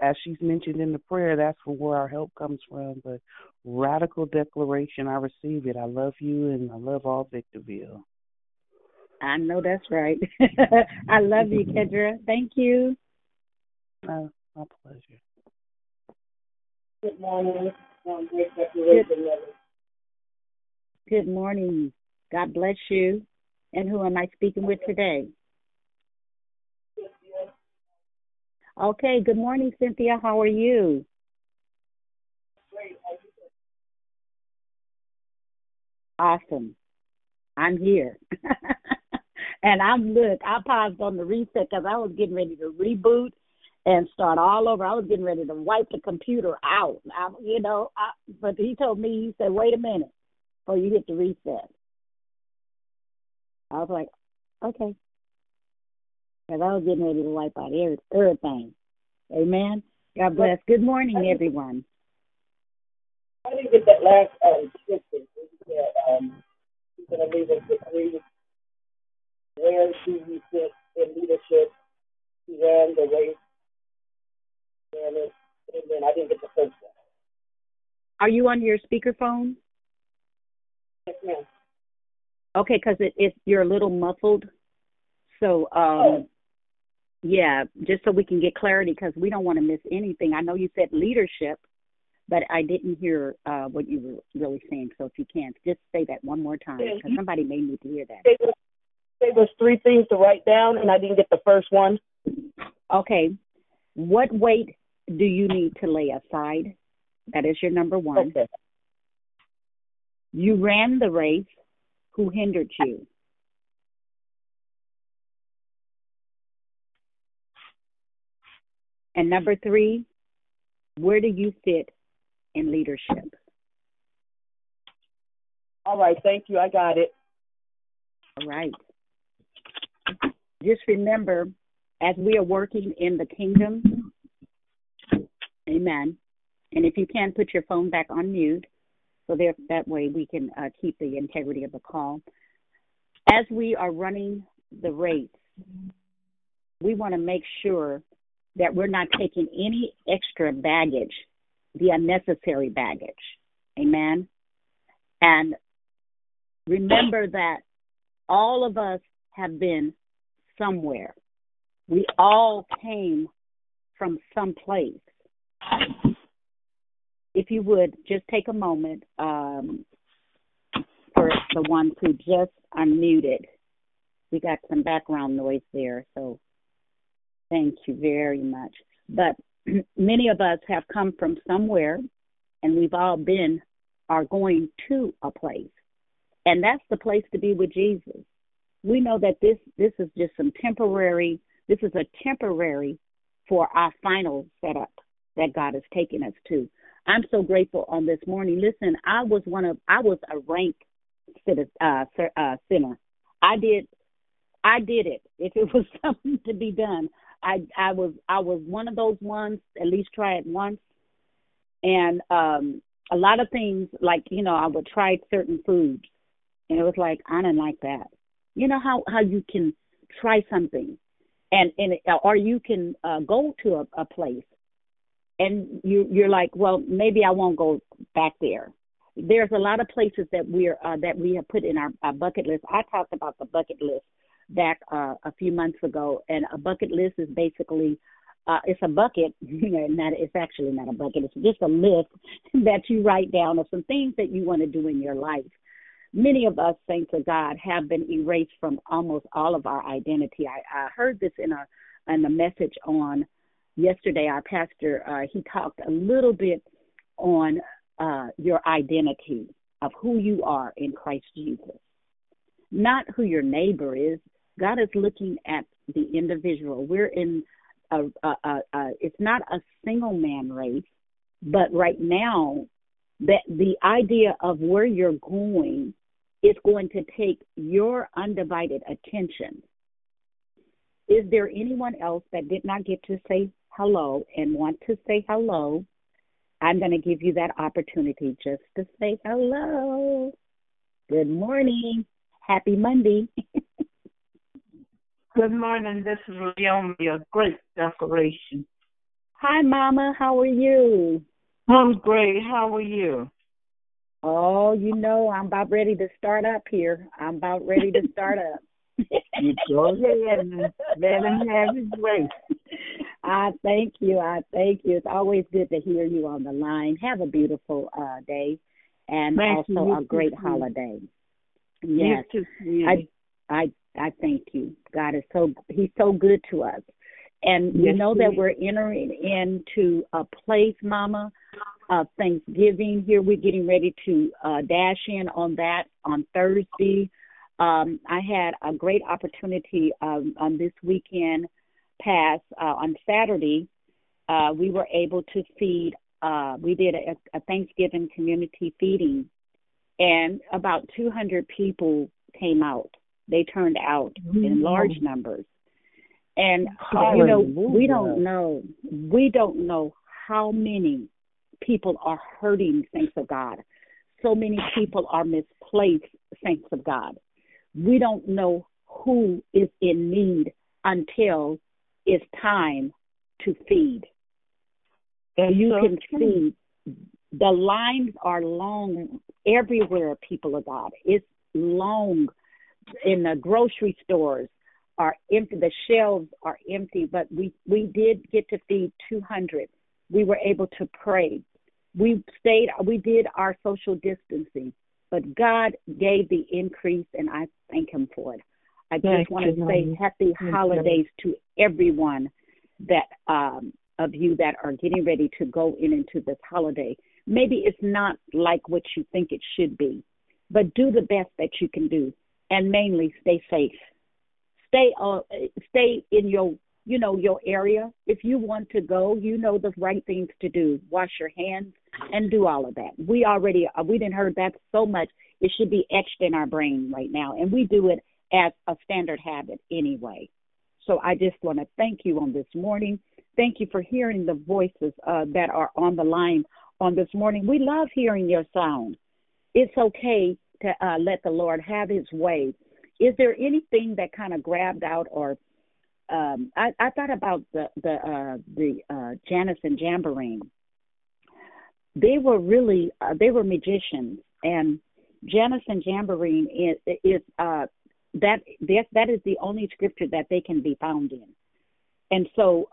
as she's mentioned in the prayer, that's from where our help comes from. But radical declaration, I receive it. I love you and I love all Victorville. I know that's right. I love you, Kendra. Thank you. My pleasure. Good morning. Good morning. God bless you. And who am I speaking with today? Okay, good morning, Cynthia. How are you? Great. Awesome. I'm here. And I paused on the reset because I was getting ready to reboot and start all over. I was getting ready to wipe the computer out. But he told me, he said, wait a minute before you hit the reset. I was like, okay, because I was getting ready to wipe out everything. Amen. God bless. Good morning, everyone. I didn't get that last scripture. She's going to lead us to three. Where she was in leadership, she ran the race. And then I didn't get the first one. Are you on your speakerphone? Yes, ma'am. Okay, because you're a little muffled. So, yeah, just so we can get clarity because we don't want to miss anything. I know you said leadership, but I didn't hear what you were really saying. So if you can, just say that one more time because somebody may need to hear that. There was three things to write down, and I didn't get the first one. Okay. What weight do you need to lay aside? That is your number one. Okay. You ran the race. Who hindered you? And number three, where do you fit in leadership? All right, thank you. I got it. All right. Just remember, as we are working in the kingdom, amen, and if you can, put your phone back on mute. So that way we can keep the integrity of the call. As we are running the race, we want to make sure that we're not taking any extra baggage, the unnecessary baggage. Amen? And remember that all of us have been somewhere. We all came from someplace. If you would, just take a moment for the ones who just unmuted. We got some background noise there, so thank you very much. But many of us have come from somewhere, and we've all are going to a place. And that's the place to be with Jesus. We know that this is just this is a temporary for our final setup that God has taken us to. I'm so grateful on this morning. Listen, I was a ranked sinner. I did it. If it was something to be done, I was one of those ones. At least try it once. And a lot of things, like I would try certain foods, and it was like I didn't like that. You know how you can try something, and or you can go to a place. And you're like, well, maybe I won't go back there. There's a lot of places that we have put in our bucket list. I talked about the bucket list back a few months ago, and a bucket list is basically it's a bucket. It's actually not a bucket. It's just a list that you write down of some things that you want to do in your life. Many of us, thanks to God, have been erased from almost all of our identity. I heard this in a message on. Yesterday, our pastor, he talked a little bit on your identity of who you are in Christ Jesus. Not who your neighbor is. God is looking at the individual. We're in it's not a single man race, but right now that the idea of where you're going is going to take your undivided attention. Is there anyone else that did not get to say hello and want to say hello? I'm going to give you that opportunity just to say hello. Good morning. Happy Monday. Good morning. This is Leomi, a great decoration. Hi, Mama. How are you? I'm great. How are you? Oh, you know, I'm about ready to start up here. You sure? Yeah, let him have his way. I thank you. It's always good to hear you on the line. Have a beautiful day and a great holiday. Yes. I thank you. God is he's so good to us. And we know that we're entering into a place, Mama, of Thanksgiving here. We're getting ready to dash in on that on Thursday. I had a great opportunity on this weekend past, on Saturday. We were able to feed, we did a Thanksgiving community feeding, and about 200 people came out. They turned out in large numbers. And, you know, we don't know how many people are hurting, saints of God. So many people are misplaced, saints of God. We don't know who is in need until it's time to feed. And you can see the lines are long everywhere, people of God. It's long in the grocery stores are empty. The shelves are empty, but we did get to feed 200. We were able to pray. We did our social distancing. But God gave the increase, and I thank him for it. I just want to say happy holidays to everyone that of you that are getting ready to go into this holiday. Maybe it's not like what you think it should be, but do the best that you can do, and mainly stay safe. Stay in your area. If you want to go, you know the right things to do. Wash your hands and do all of that. We didn't heard that so much. It should be etched in our brain right now. And we do it as a standard habit anyway. So I just want to thank you on this morning. Thank you for hearing the voices that are on the line on this morning. We love hearing your sound. It's okay to let the Lord have his way. Is there anything that kind of grabbed out or I thought about the Jannes and Jambres. They were really magicians, and Jannes and Jambres is the only scripture that they can be found in. And so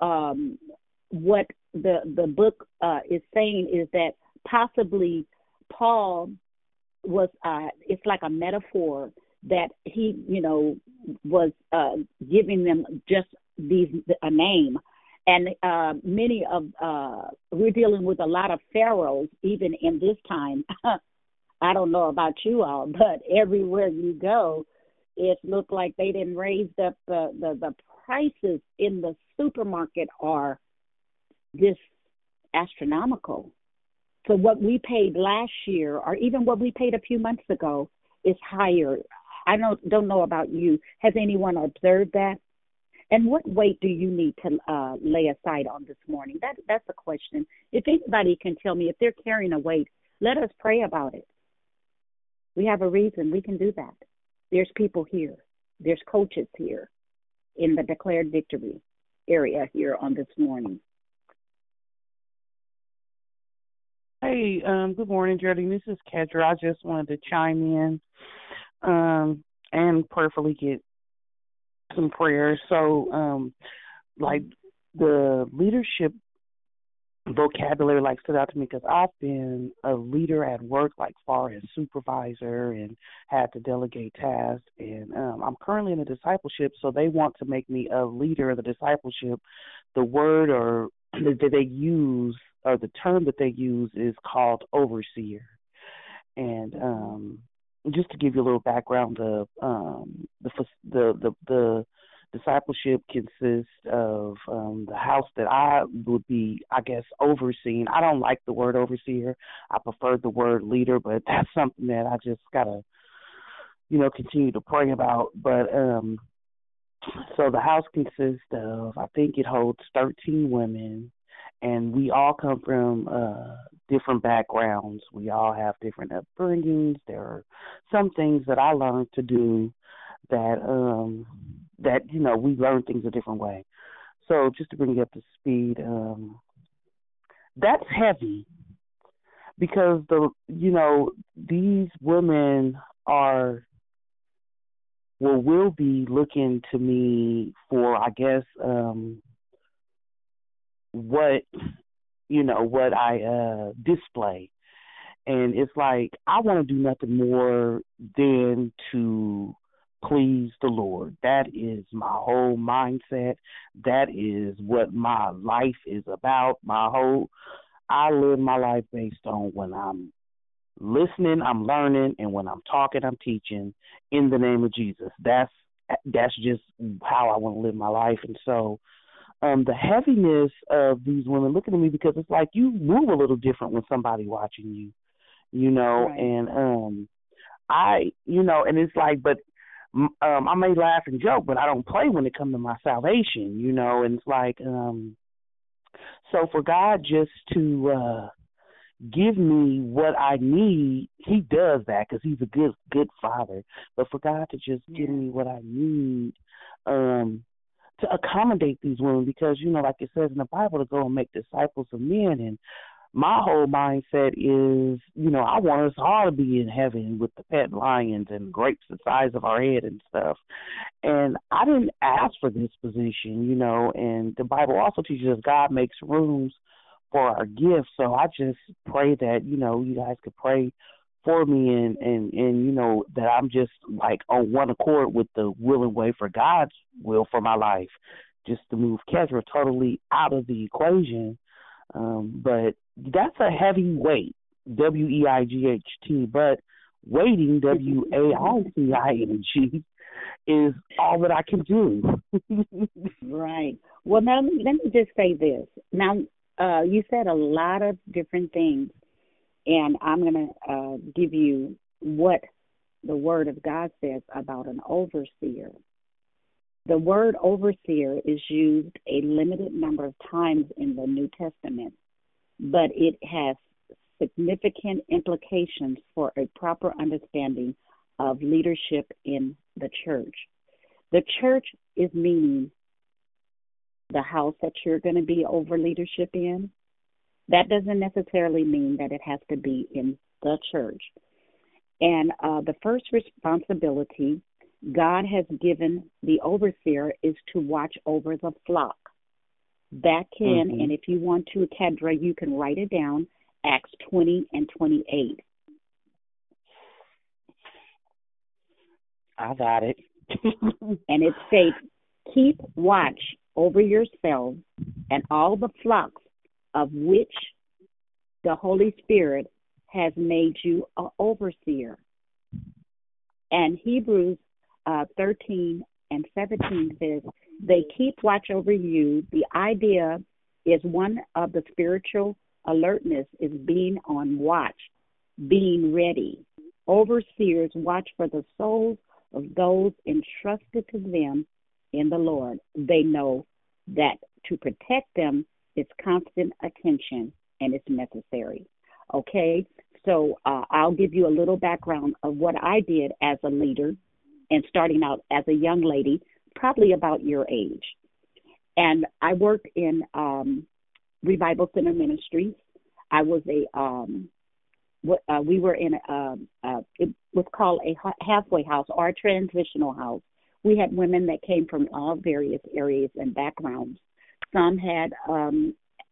what the book is saying is that possibly Paul was it's like a metaphor that he, was giving them just a name. And many of, we're dealing with a lot of pharaohs, even in this time. I don't know about you all, but everywhere you go, it looked like they didn't raise up the prices in the supermarket are just astronomical. So what we paid last year, or even what we paid a few months ago, is higher. I don't know about you. Has anyone observed that? And what weight do you need to lay aside on this morning? That's a question. If anybody can tell me if they're carrying a weight, let us pray about it. We have a reason. We can do that. There's people here. There's coaches here in the Declared Victory area here on this morning. Hey, good morning, Geraldine. This is Kendra. I just wanted to chime in. And prayerfully get some prayers. So, like the leadership vocabulary, like stood out to me because I've been a leader at work, like far as supervisor, and had to delegate tasks. And I'm currently in a discipleship, so they want to make me a leader of the discipleship. The word or that they use, or the term that they use, is called overseer, and just to give you a little background, the discipleship consists of the house that I would be, I guess, overseeing. I don't like the word overseer. I prefer the word leader, but that's something that I just gotta, continue to pray about. But so the house consists of, I think it holds 13 women, And we all come from different backgrounds. We all have different upbringings. There are some things that I learned to do that, you know, we learn things a different way. So just to bring you up to speed, that's heavy because, you know, these women are or will be looking to me for, I guess, what, you know, what I display. And it's like I want to do nothing more than to please the Lord. That is my whole mindset. That is what my life is about. I live my life based on when I'm listening, I'm learning, and when I'm talking, I'm teaching in the name of Jesus. That's just how I want to live my life. And so the heaviness of these women looking at me, because it's like you move a little different when somebody watching you, you know, right. And I, you know, and it's like, but I may laugh and joke, but I don't play when it comes to my salvation, you know, and it's like, so for God just to give me what I need, he does that because he's a good father. But for God to just give me what I need to accommodate these women, because, you know, like it says in the Bible, to go and make disciples of men. And my whole mindset is, you know, I want us all to be in heaven with the pet lions and grapes the size of our head and stuff. And I didn't ask for this position, you know, and the Bible also teaches us God makes rooms for our gifts. So I just pray that, you know, you guys could pray for me and you know, that I'm just like on one accord with the will and way for God's will for my life, just to move Kesra totally out of the equation. But that's a heavy weight, W-E-I-G-H-T, but waiting, W-A-I-T-I-N-G, is all that I can do. Right. Well, now, let me just say this. Now, you said a lot of different things, and I'm going to give you what the Word of God says about an overseer. The word overseer is used a limited number of times in the New Testament, but it has significant implications for a proper understanding of leadership in the church. The church is meaning the house that you're going to be over leadership in. That doesn't necessarily mean that it has to be in the church. And the first responsibility God has given the overseer is to watch over the flock. That can, and if you want to, Kedra, you can write it down, Acts 20 and 28. I got it. And it states, keep watch over yourselves and all the flocks of which the Holy Spirit has made you an overseer. And Hebrews 13 and 17 says, they keep watch over you. The idea is one of the spiritual alertness is being on watch, being ready. Overseers watch for the souls of those entrusted to them in the Lord. They know that to protect them is constant attention and it's necessary. Okay, so I'll give you a little background of what I did as a leader and starting out as a young lady, probably about your age. And I worked in Revival Center Ministries. I was a, we were in, it was called a halfway house or a transitional house. We had women that came from all various areas and backgrounds. Some had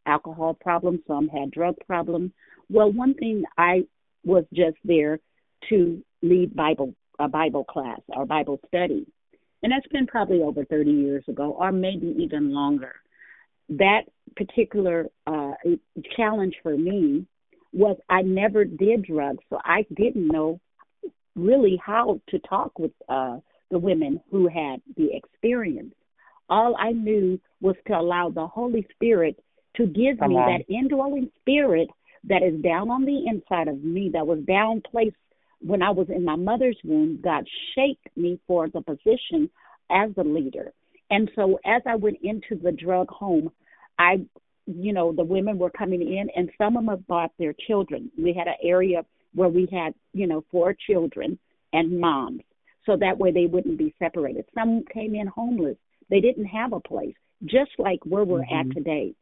alcohol problems, some had drug problems. Well, one thing, I was just there to lead Bible class or Bible study. And that's been probably over 30 years ago or maybe even longer. That particular challenge for me was I never did drugs, so I didn't know really how to talk with the women who had the experience. All I knew was to allow the Holy Spirit to give me that indwelling spirit that is down on the inside of me, that was down placed when I was in my mother's womb. God shaped me for the position as a leader. And so as I went into the drug home, I you know, the women were coming in, and some of them bought their children. We had an area where we had, you know, 4 children and moms, so that way they wouldn't be separated. Some came in homeless. They didn't have a place, just like where we're at today.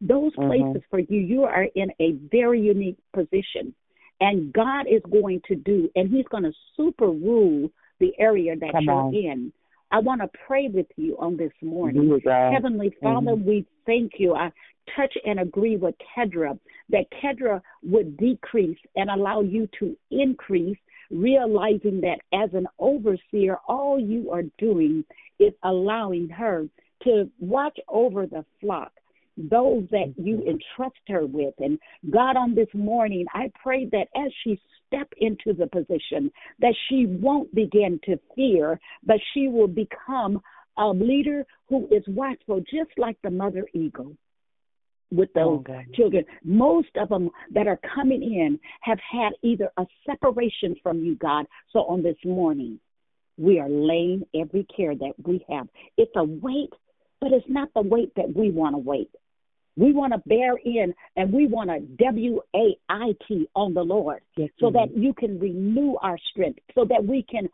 Those places for you, you are in a very unique position, and God is going to do, and he's going to super rule the area that you're in. I want to pray with you on this morning. Heavenly Father, we thank you. I touch and agree with Kedra, that Kedra would decrease and allow you to increase, realizing that as an overseer, all you are doing is allowing her to watch over the flock, those that you entrust her with. And God, on this morning, I pray that as she step into the position, that she won't begin to fear, but she will become a leader who is watchful, just like the mother eagle with those children. Most of them that are coming in have had either a separation from you, God. So on this morning, we are laying every care that we have. It's a weight, but it's not the weight that we want to weight. We want to bear in, and we want to W-A-I-T on the Lord, so that you can renew our strength, so that we can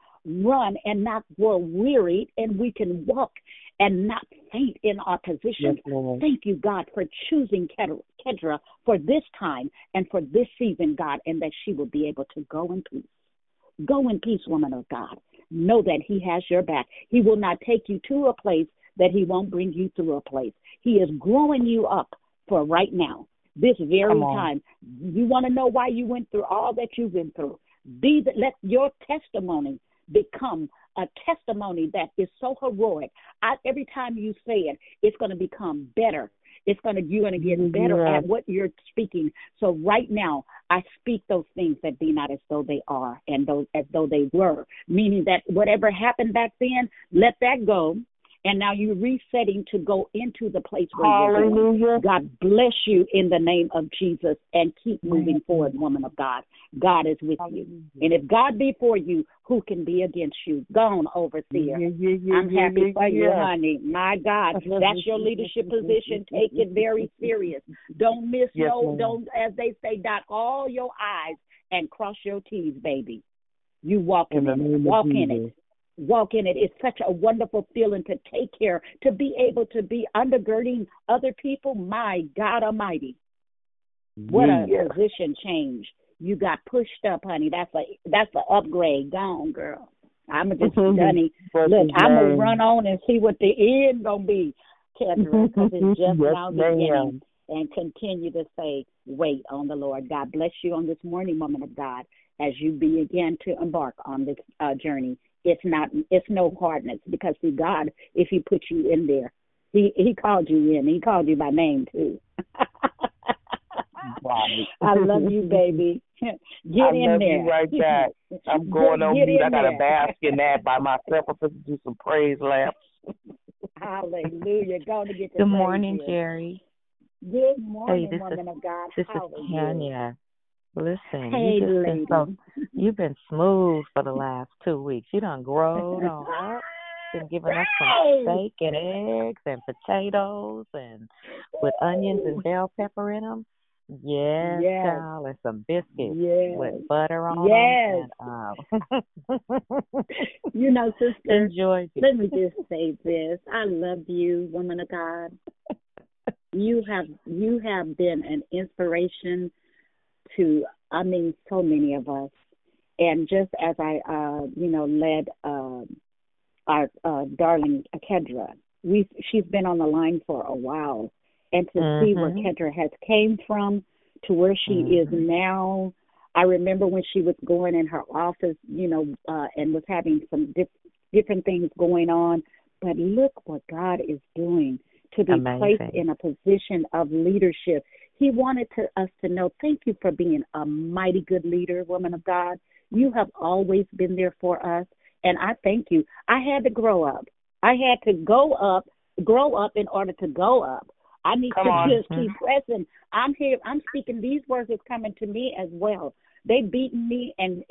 run and not grow weary, and we can walk and not faint in our position. Thank you, God, for choosing Kedra for this time and for this season, God, and that she will be able to go in peace. Go in peace, woman of God. Know that he has your back. He will not take you to a place that he won't bring you through a place. He is growing you up for right now, this very time. You want to know why you went through all that you went through. Let your testimony become a testimony that is so heroic. Every time you say it, it's going to become better. You're going to get better at what you're speaking. So right now, I speak those things that be not as though they are, and those as though they were, meaning that whatever happened back then, let that go. And now you're resetting to go into the place where you're going. God bless you in the name of Jesus, and keep moving forward, woman of God. God is with you. And if God be for you, who can be against you? Gone, overseer. I'm happy for you, honey. My God, that's your leadership position. Take it very serious. Don't miss don't, as they say, dot all your I's and cross your T's, baby. You walk in it. Walk in it. Walk in it. It's such a wonderful feeling to take care, to be able to be undergirding other people. My God Almighty, what a position change! You got pushed up, honey. That's a upgrade. Gone, girl. I'm just honey. Look, I'm gonna run on and see what the end gonna be, Kendra, because it's just now beginning. And continue to say, wait on the Lord. God bless you on this morning, woman of God, as you begin to embark on this journey. It's no hardness, because see, God, if he put you in there, he called you in. He called you by name too. I love you, baby. Get in there. I love you right back. I'm going on mute. I got a bask in that by myself. I'm supposed to do some praise laps. Hallelujah. Go to get the Good morning, here. Jerry. Good morning, hey, woman of God. This is Tanya. Listen, hey, you've been smooth for the last 2 weeks. You done grown on up, been giving us some steak and eggs and potatoes and with onions and bell pepper in them. Yes. Child, and some biscuits with butter on them. And, you know, sister, enjoy. Let me just say this: I love you, woman of God. You have been an inspiration to, I mean, so many of us. And just as I, led our darling Kedra, she's been on the line for a while. And to see where Kedra has came from to where she is now. I remember when she was going in her office, and was having some different things going on. But look what God is doing, to be placed in a position of leadership. He wanted us to know, thank you for being a mighty good leader, woman of God. You have always been there for us, and I thank you. I had to grow up. I had to grow up in order to go up. I need just keep pressing. I'm here. I'm speaking. These words is coming to me as well. They beaten me, and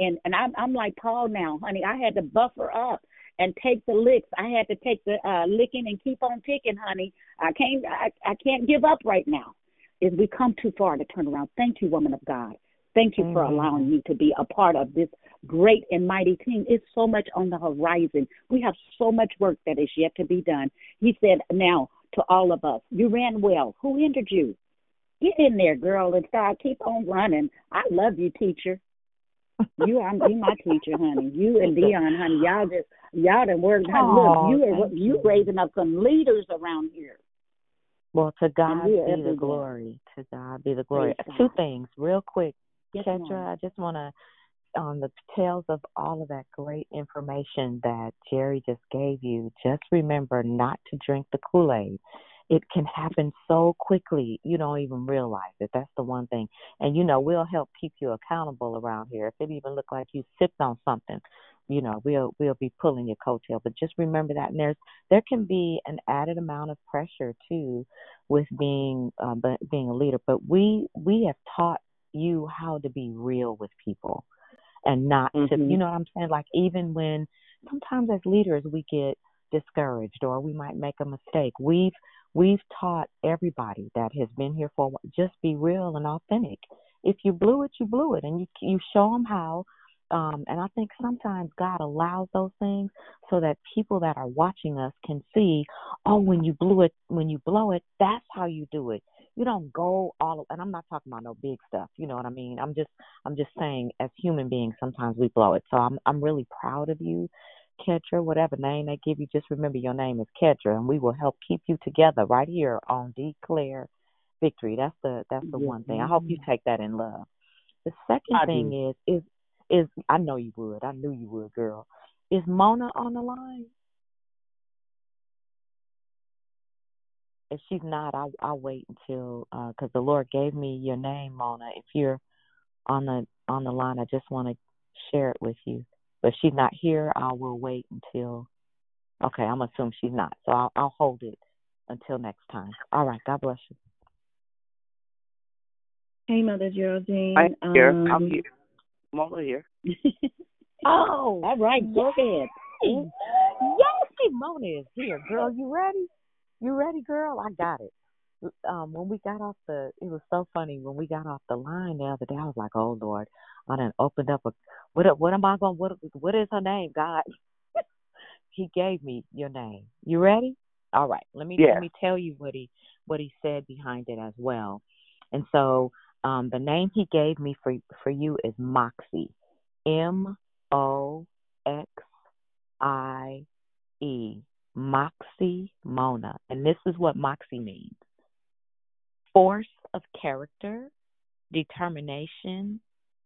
I'm like Paul now, honey. I had to buffer up and take the licks. I had to take the licking and keep on ticking, honey. I can't give up right now. is we come too far to turn around. Thank you, woman of God. Thank you for allowing me to be a part of this great and mighty team. It's so much on the horizon. We have so much work that is yet to be done. He said, now, to all of us, you ran well. Who hindered you? Get in there, girl, and start. Keep on running. I love you, teacher. You my teacher, honey. You and Dion, honey. Y'all done worked. Honey, look, you raising up some leaders around here. Well, to God be the glory. To God be the glory. Two things, real quick. Ketra, I just want to, on the tails of all of that great information that Jerry just gave you, just remember not to drink the Kool-Aid. It can happen so quickly, you don't even realize it. That's the one thing. And, you know, we'll help keep you accountable around here. If it even looks like you sipped on something, you know, we'll be pulling your coattail. But just remember that. And there can be an added amount of pressure, too, with being a leader. But we have taught you how to be real with people and not to, you know what I'm saying? Like, even when sometimes as leaders we get discouraged or we might make a mistake, we've taught everybody that has been here for a while, just be real and authentic. If you blew it, you blew it, and you show them how. And I think sometimes God allows those things so that people that are watching us can see, oh, when you blow it, that's how you do it. You don't go all, and I'm not talking about no big stuff. You know what I mean? I'm just saying, as human beings, sometimes we blow it. So I'm really proud of you, Ketra. Whatever name they give you, just remember your name is Ketra, and we will help keep you together right here on Declare Victory. That's the one thing. I hope you take that in love. The second thing is I know you would. I knew you would, girl. Is Mona on the line? If she's not, I'll wait until, because the Lord gave me your name, Mona. If you're on the line, I just want to share it with you. But if she's not here, I will wait until, okay, I'm assuming she's not. So I'll hold it until next time. All right, God bless you. Hey, Mother Geraldine. I'm here. I'm here. Mona here. Oh, all right, go ahead. Yes, Mona is here. Girl, you ready? You ready, girl? I got it. When we got off it was so funny. When we got off the line the other day, I was like, oh, Lord, I done opened up what is her name, God? He gave me your name. You ready? All right. Let me tell you what he said behind it as well. And so the name he gave me for you is Moxie. Moxie. Moxie Mona, and this is what Moxie means: force of character, determination,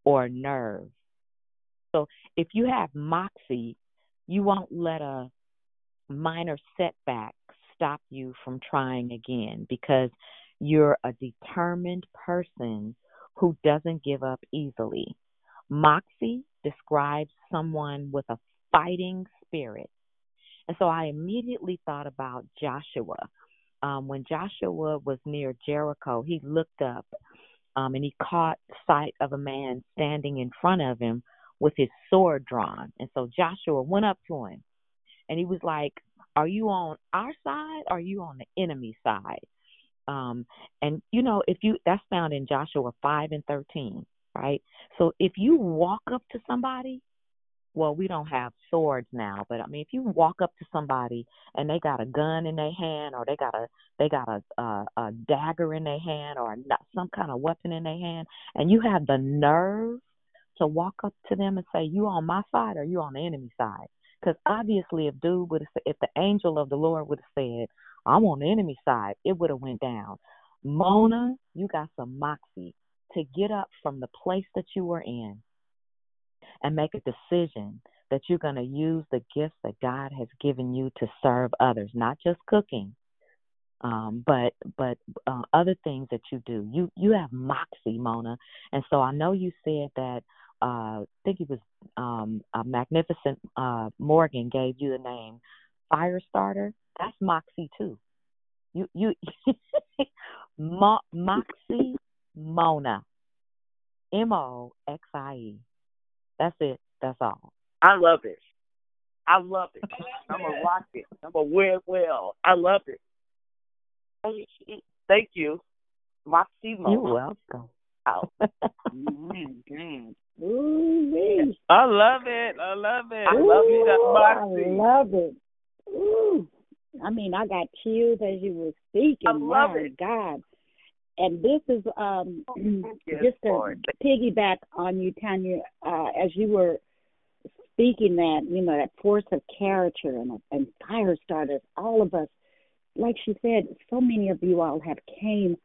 or nerve. So if you have Moxie, you won't let a minor setback stop you from trying again, because you're a determined person who doesn't give up easily. Moxie describes someone with a fighting spirit. And so I immediately thought about Joshua. When Joshua was near Jericho, he looked up and he caught sight of a man standing in front of him with his sword drawn. And so Joshua went up to him and he was like, are you on our side? Or are you on the enemy side? And, you know, that's found in Joshua 5:13, right? So if you walk up to somebody, well, we don't have swords now, but I mean, if you walk up to somebody and they got a gun in their hand, or they got a dagger in their hand, or some kind of weapon in their hand, and you have the nerve to walk up to them and say, "You on my side, or you on the enemy side?" Because obviously, if the angel of the Lord would have said, "I'm on the enemy side," it would have went down. Mona, you got some moxie to get up from the place that you were in and make a decision that you're going to use the gifts that God has given you to serve others, not just cooking, but other things that you do. You have moxie, Mona. And so I know you said that, I think it was a magnificent Morgan gave you the name Firestarter. That's moxie too. You Moxie Mona, Moxie. That's it. That's all. I love it. I love it. I'm going to rock it. I'm going to wear it well. I love it. Thank you. Maximo. You're welcome. Oh. My God. Ooh, I love it. I love it. Ooh, I love you, Moxie. I love it. Ooh. I mean, I got chills as you were speaking. I love it. God. And this is just to piggyback on you, Tanya, as you were speaking that, you know, that force of character and fire starters, all of us, like she said, so many of you all have came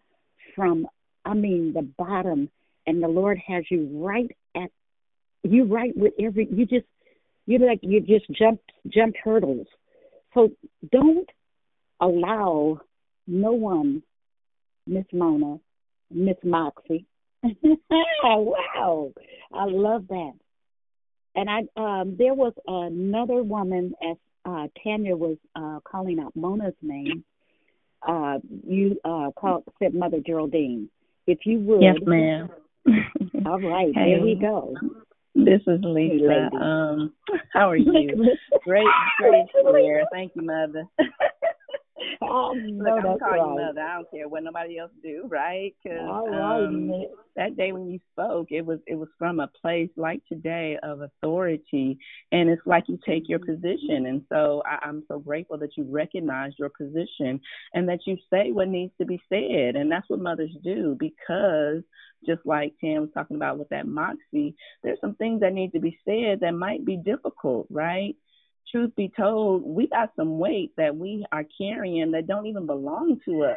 from, I mean, the bottom, and the Lord has you right at, you right with every, you just, you're like, you just jumped hurdles. So don't allow no one, Miss Mona, Miss Moxie. Wow, I love that. And I there was another woman, as Tanya was calling out Mona's name. You said Mother Geraldine, if you would. Yes, ma'am. All right, hey, there we go. This is Lisa. Hey, how are you? Great prayer. Thank you, Mother. Oh, no, look, I'm calling you Mother. I don't care what nobody else do, right? Because that day when you spoke, it was from a place like today of authority, and it's like you take your position. And so I'm so grateful that you recognize your position and that you say what needs to be said. And that's what mothers do, because just like Tam was talking about with that Moxie, there's some things that need to be said that might be difficult, right? Truth be told, we got some weight that we are carrying that don't even belong to us.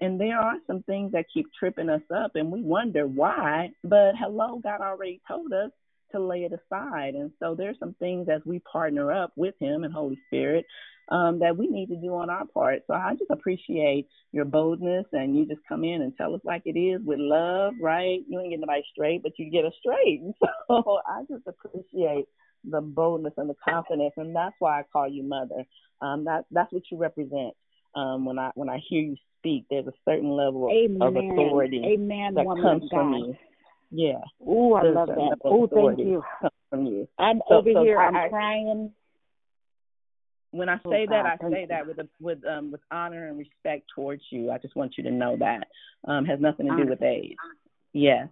And there are some things that keep tripping us up, and we wonder why. But hello, God already told us to lay it aside. And so there's some things as we partner up with Him and Holy Spirit that we need to do on our part. So I just appreciate your boldness, and you just come in and tell us like it is with love, right? You ain't getting nobody straight, but you get us straight. So I just appreciate the boldness and the confidence, and that's why I call you Mother. That's what you represent. When I hear you speak, there's a certain level of authority that comes from you. Yeah. Oh, I love that. Oh, thank you. From you. I'm over here. I'm crying. When I say that, I say that with honor and respect towards you. I just want you to know that has nothing to do with age. Yes.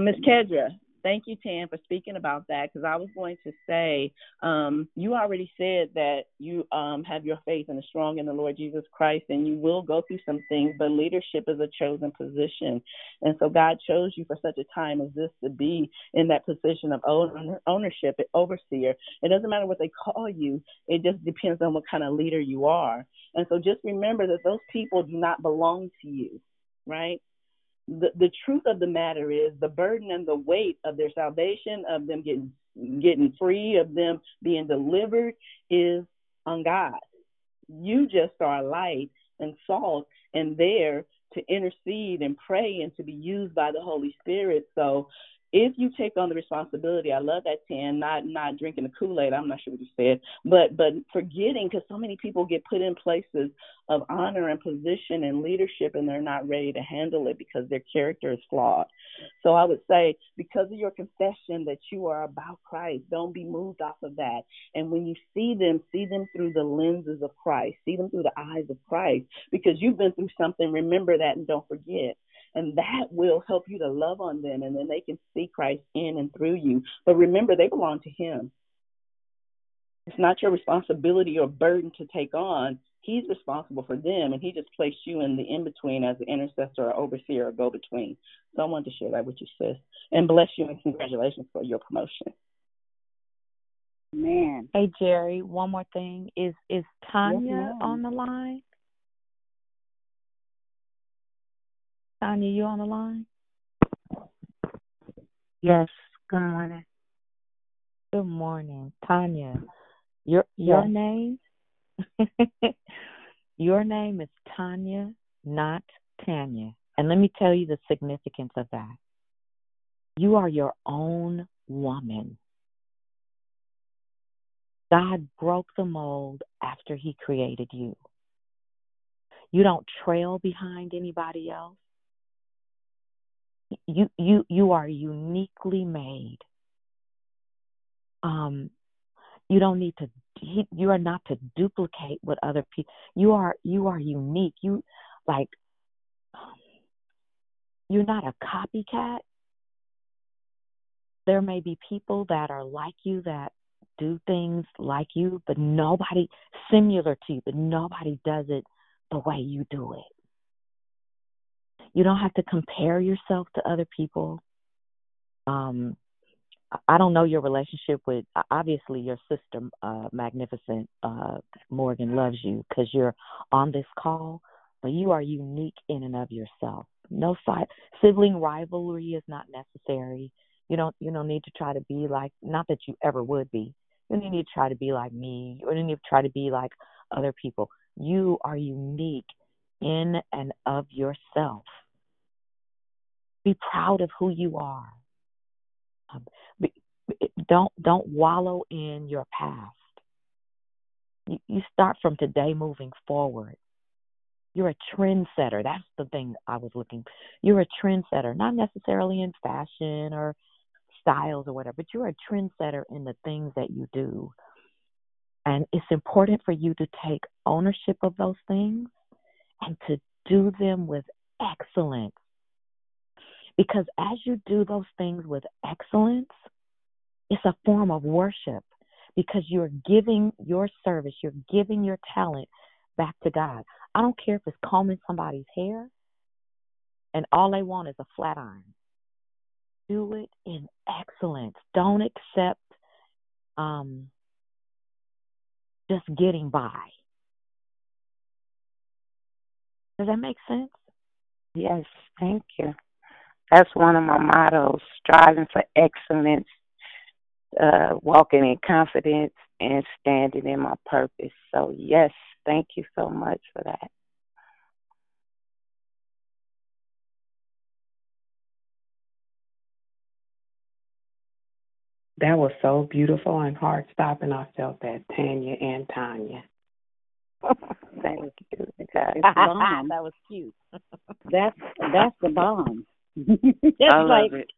Miss Kedra. Thank you, Tam, for speaking about that, because I was going to say you already said that you have your faith and are strong in the Lord Jesus Christ, and you will go through some things, but leadership is a chosen position. And so God chose you for such a time as this to be in that position of ownership, and overseer. It doesn't matter what they call you. It just depends on what kind of leader you are. And so just remember that those people do not belong to you, right? The truth of the matter is the burden and the weight of their salvation, of them getting free, of them being delivered is on God. You just are light and salt and there to intercede and pray and to be used by the Holy Spirit. So if you take on the responsibility, I love that, Tan, not drinking the Kool-Aid, I'm not sure what you said, but forgetting, because so many people get put in places of honor and position and leadership, and they're not ready to handle it because their character is flawed. So I would say, because of your confession that you are about Christ, don't be moved off of that. And when you see them through the lenses of Christ, see them through the eyes of Christ, because you've been through something, remember that and don't forget. And that will help you to love on them, and then they can see Christ in and through you. But remember, they belong to Him. It's not your responsibility or burden to take on. He's responsible for them, and He just placed you in the in-between as an intercessor or overseer or go-between. So I wanted to share that with you, sis. And bless you, and congratulations for your promotion. Man. Hey, Jerry, one more thing. Is Tanya on the line? Tanya, you on the line? Yes. Good morning. Good morning, Tanya. Your name, your name is Tanya, not Tanya. And let me tell you the significance of that. You are your own woman. God broke the mold after He created you. You don't trail behind anybody else. You are uniquely made. You don't need to. You are not to duplicate what other people. You are unique. You like. You're not a copycat. There may be people that are like you, that do things like you, but nobody similar to you, but nobody does it the way you do it. You don't have to compare yourself to other people. I don't know your relationship with, obviously your sister, Magnificent Morgan, loves you because you're on this call, but you are unique in and of yourself. No sibling rivalry is not necessary. You don't need to try to be like, not that you ever would be. You don't need to try to be like me. You don't need to try to be like other people. You are unique in and of yourself. Be proud of who you are. Don't wallow in your past. You start from today moving forward. You're a trendsetter. That's the thing I was looking for. You're a trendsetter, not necessarily in fashion or styles or whatever, but you're a trendsetter in the things that you do. And it's important for you to take ownership of those things and to do them with excellence. Because as you do those things with excellence, it's a form of worship, because you're giving your service, you're giving your talent back to God. I don't care if it's combing somebody's hair and all they want is a flat iron. Do it in excellence. Don't accept just getting by. Does that make sense? Yes, thank you. That's one of my mottos, striving for excellence, walking in confidence, and standing in my purpose. So, yes, thank you so much for that. That was so beautiful and heart-stopping. I felt that, Tanya and Tanya. Thank you. That was cute. That's the bomb. I love it.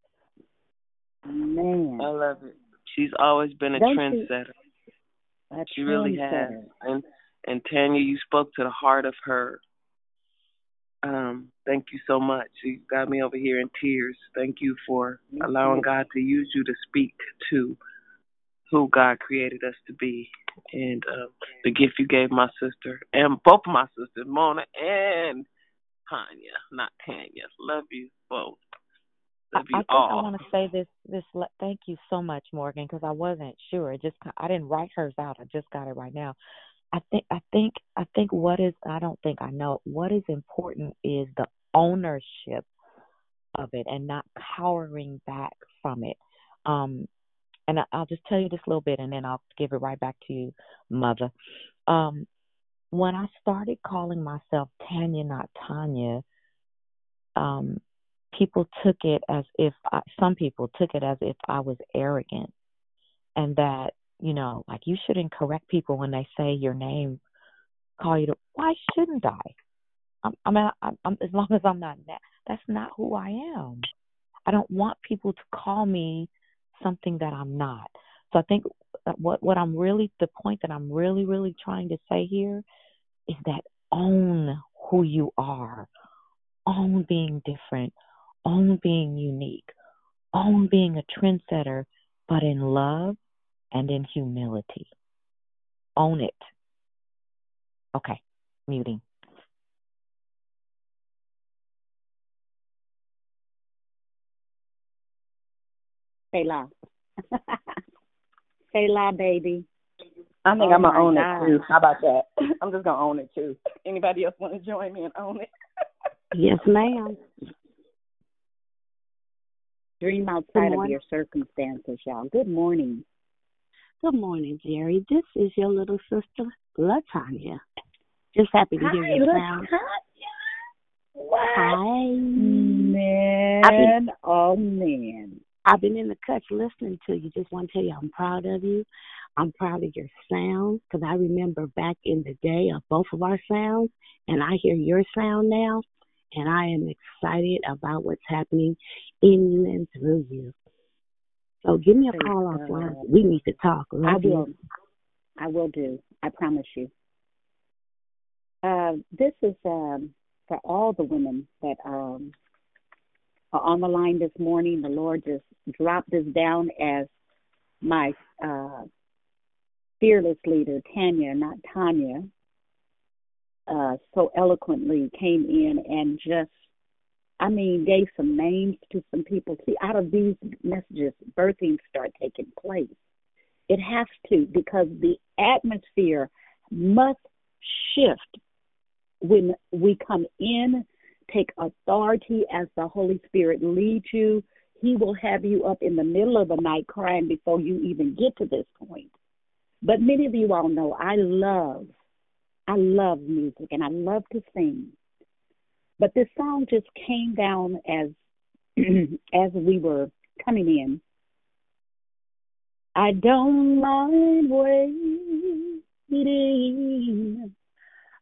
Man. I love it. She's always been a trendsetter. She really has. And Tanya, you spoke to the heart of her. Thank you so much. You got me over here in tears. Thank you for allowing God to use you to speak to who God created us to be, and the gift you gave my sister and both of my sisters, Mona and Tanya, not Tanya. Love you both. Love you all. I want to say this. Thank you so much, Morgan, because I wasn't sure. I didn't write hers out. I just got it right now. I think what is important is the ownership of it and not cowering back from it. And I'll just tell you this little bit, and then I'll give it right back to you, Mother. When I started calling myself Tanya, not Tanya, people took it as if I was arrogant, and that, like, you shouldn't correct people when they say your name, call you to. Why shouldn't I? I'm as long as I'm not. That's not who I am. I don't want people to call me something that I'm not. So I think the point that I'm really, really trying to say here is that own who you are, own being different, own being unique, own being a trendsetter, but in love and in humility. Own it. Okay, muting. Kayla. Kayla, baby. I think I'm going to own it, too. How about that? I'm just going to own it, too. Anybody else want to join me and own it? Yes, ma'am. Dream outside of your circumstances, y'all. Good morning. Good morning, Jerry. This is your little sister, LaTanya. Just happy to hear you now. Hi, man. Oh, man. I've been in the cuts listening to you. Just want to tell you I'm proud of you. I'm proud of your sound, because I remember back in the day of both of our sounds, and I hear your sound now, and I am excited about what's happening in you and through you. So give me a call offline. We need to talk. I will do. I promise you. This is for all the women that are on the line this morning, the Lord just dropped this down as my fearless leader, Tanya, not Tanya, so eloquently came in and just, gave some names to some people. See, out of these messages, birthings start taking place. It has to, because the atmosphere must shift when we come in. Take authority as the Holy Spirit leads you. He will have you up in the middle of the night crying before you even get to this point. But many of you all know I love music and I love to sing. But this song just came down as as we were coming in. I don't mind waiting.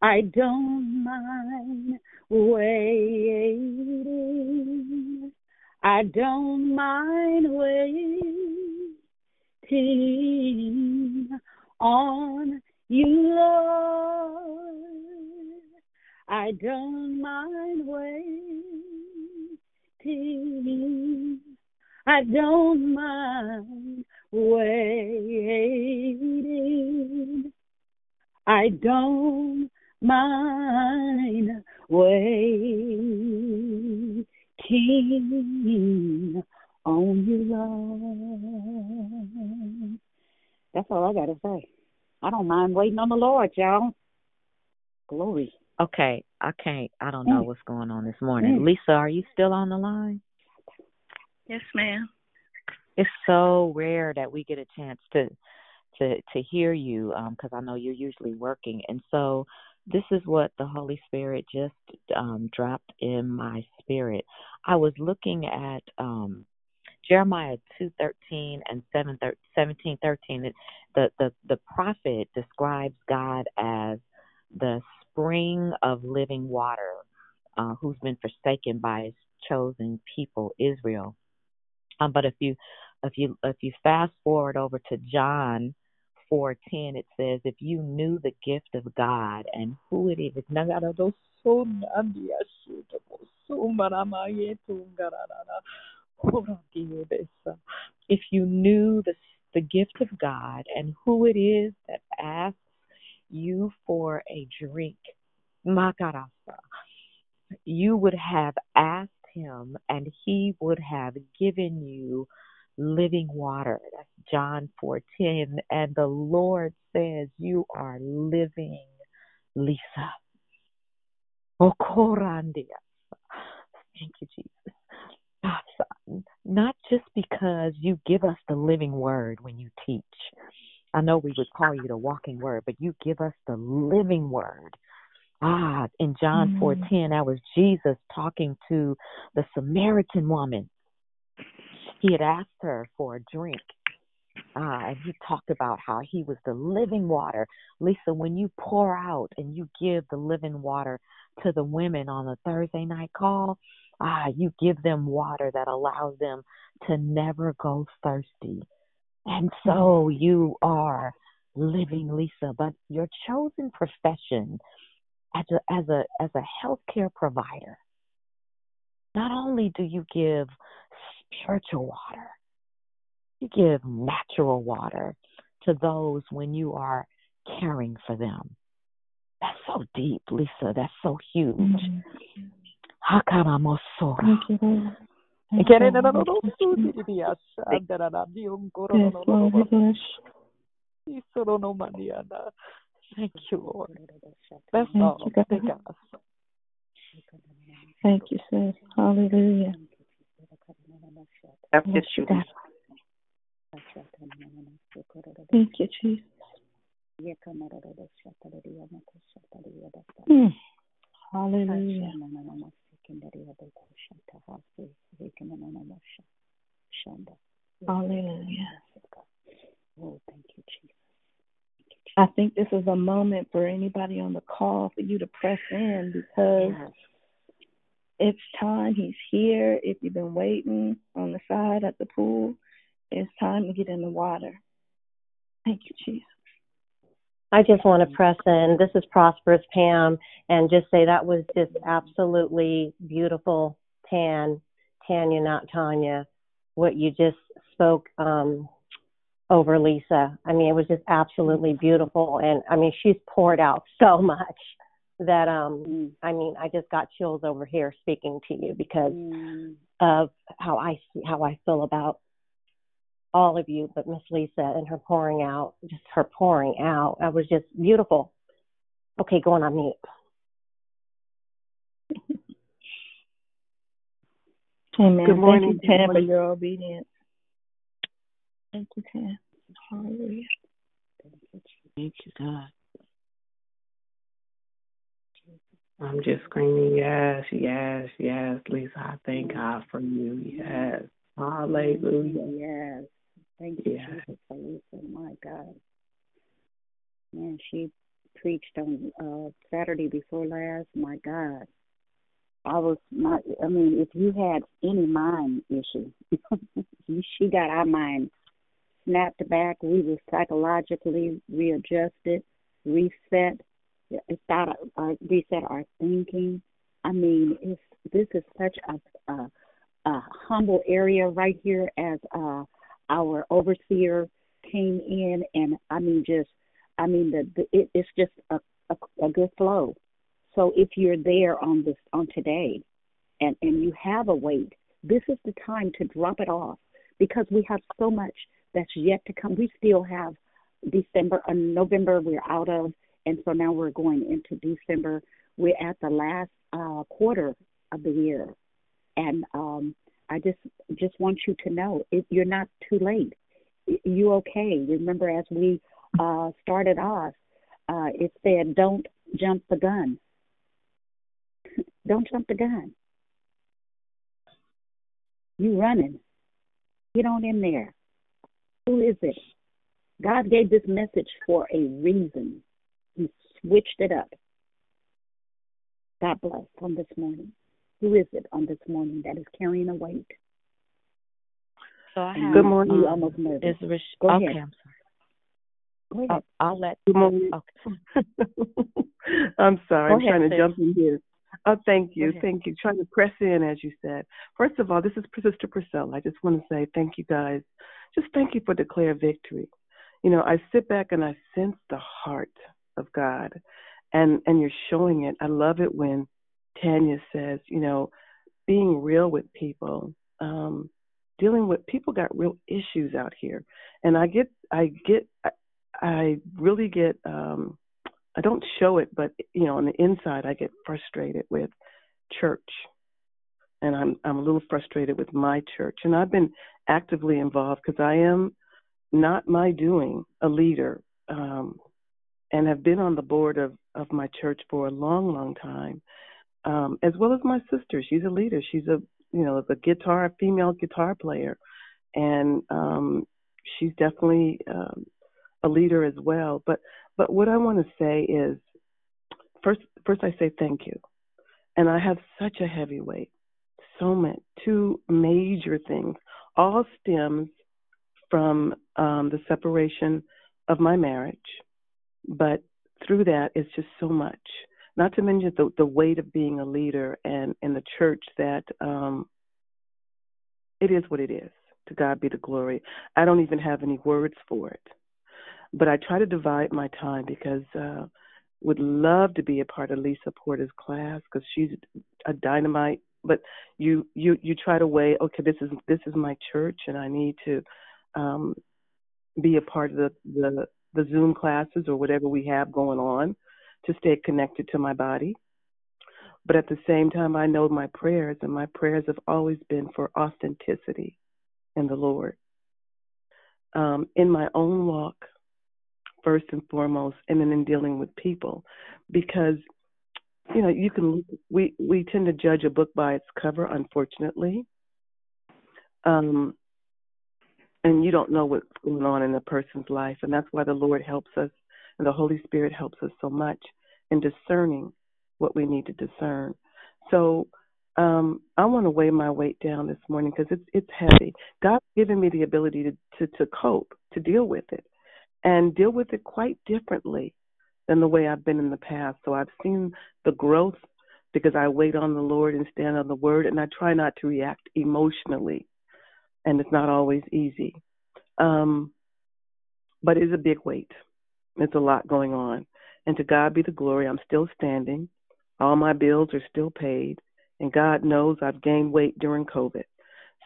I don't mind waiting. I don't mind waiting on you, Lord. I don't mind waiting. I don't mind waiting. I don't mine waiting on you, Lord. That's all I got to say. I don't mind waiting on the Lord, y'all. Glory. Okay, I don't know what's going on this morning. Lisa, are you still on the line? Yes, ma'am. It's so rare that we get a chance to hear you, because I know you're usually working. And so this is what the Holy Spirit just dropped in my spirit. I was looking at Jeremiah 2:13 and 17:13. The prophet describes God as the spring of living water, who's been forsaken by his chosen people, Israel. But if you fast forward over to John 4:10, it says, if you knew the gift of God and who it is, if you knew the gift of God and who it is that asks you for a drink, you would have asked him and he would have given you living water. That's John 4:10. And the Lord says, you are living, Lisa. Thank you, Jesus. Not just because you give us the living word when you teach. I know we would call you the walking word, but you give us the living word. In John 4:10, that was Jesus talking to the Samaritan woman. He had asked her for a drink, and he talked about how he was the living water. Lisa, when you pour out and you give the living water to the women on the Thursday night call, you give them water that allows them to never go thirsty. And so you are living, Lisa. But your chosen profession as a healthcare provider, not only do you give spiritual water, you give natural water to those when you are caring for them. That's so deep, Lisa. That's so huge. Thank you, Lord. That's all. Thank you, sis. Hallelujah. Thank you, Jesus. Hallelujah. Hallelujah. Oh, thank you, Jesus. I think this is a moment for anybody on the call for you to press in, because it's time. He's here. If you've been waiting on the side at the pool, it's time to get in the water. Thank you, Jesus. I just want to press in. This is Prosperous Pam, and just say that was just absolutely beautiful, Pam. Tanya, not Tanya, what you just spoke over Lisa. I mean, it was just absolutely beautiful. And I mean, she's poured out so much that, I mean, I just got chills over here speaking to you because of how I feel about all of you, but Miss Lisa and her pouring out, that was just beautiful. Okay, going on mute. Amen. Good morning, Tam, for your obedience. Thank you, Tam. Hallelujah. Thank you, God. I'm just screaming, yes, yes, yes, Lisa. I thank God for you. Yes. Hallelujah. Yes. Thank you, Jesus, for Lisa. My God. Man, she preached on Saturday before last. My God. If you had any mind issue, she got our mind snapped back. We were psychologically readjusted, reset. It's got to reset our thinking. I mean, this is such a humble area right here as our overseer came in, and it's just a good flow. So if you're there on today, and you have a weight, this is the time to drop it off because we have so much that's yet to come. We still have December and November we're out of, and so now we're going into December. We're at the last quarter of the year, and I just want you to know you're not too late. You okay? Remember, as we started off, it said, "Don't jump the gun." Don't jump the gun. You running. Get on in there. Who is it? God gave this message for a reason. He switched it up. God bless on this morning. Who is it on this morning that is carrying a weight? So I have. Good morning. You almost moved. Go ahead. Okay, I'm sorry. Go ahead. I'll let. Good morning. Okay. I'm sorry. I'm trying to jump in here. Oh, thank you. Okay. Thank you. Trying to press in, as you said. First of all, this is Sister Priscilla. I just want to say thank you, guys. Just thank you for Declare Victory. You know, I sit back and I sense the heart of God, and you're showing it. I love it when Tanya says, you know, being real with people, dealing with people got real issues out here. And I really get, I don't show it, but, you know, on the inside, I get frustrated with church. And I'm a little frustrated with my church. And I've been actively involved because I am not my doing a leader and have been on the board of my church for a long, long time, as well as my sister. She's a leader. She's a female guitar player. And she's definitely a leader as well. But what I want to say is, first I say thank you. And I have such a heavy weight, so many, two major things, all stems from the separation of my marriage. But through that, it's just so much. Not to mention the weight of being a leader and in the church that it is what it is. To God be the glory. I don't even have any words for it. But I try to divide my time because would love to be a part of Lisa Porter's class because she's a dynamite. But you try to weigh, okay, this is my church and I need to be a part of the Zoom classes or whatever we have going on to stay connected to my body. But at the same time, I know my prayers, and my prayers have always been for authenticity in the Lord. In my own walk, first and foremost, and then in dealing with people, because, you know, you can, we tend to judge a book by its cover, unfortunately. And you don't know what's going on in a person's life. And that's why the Lord helps us and the Holy Spirit helps us so much in discerning what we need to discern. So I want to weigh my weight down this morning because it's heavy. God's given me the ability to cope, to deal with it. And deal with it quite differently than the way I've been in the past. So I've seen the growth because I wait on the Lord and stand on the word, and I try not to react emotionally. And it's not always easy. But it's a big weight. It's a lot going on. And to God be the glory, I'm still standing. All my bills are still paid. And God knows I've gained weight during COVID.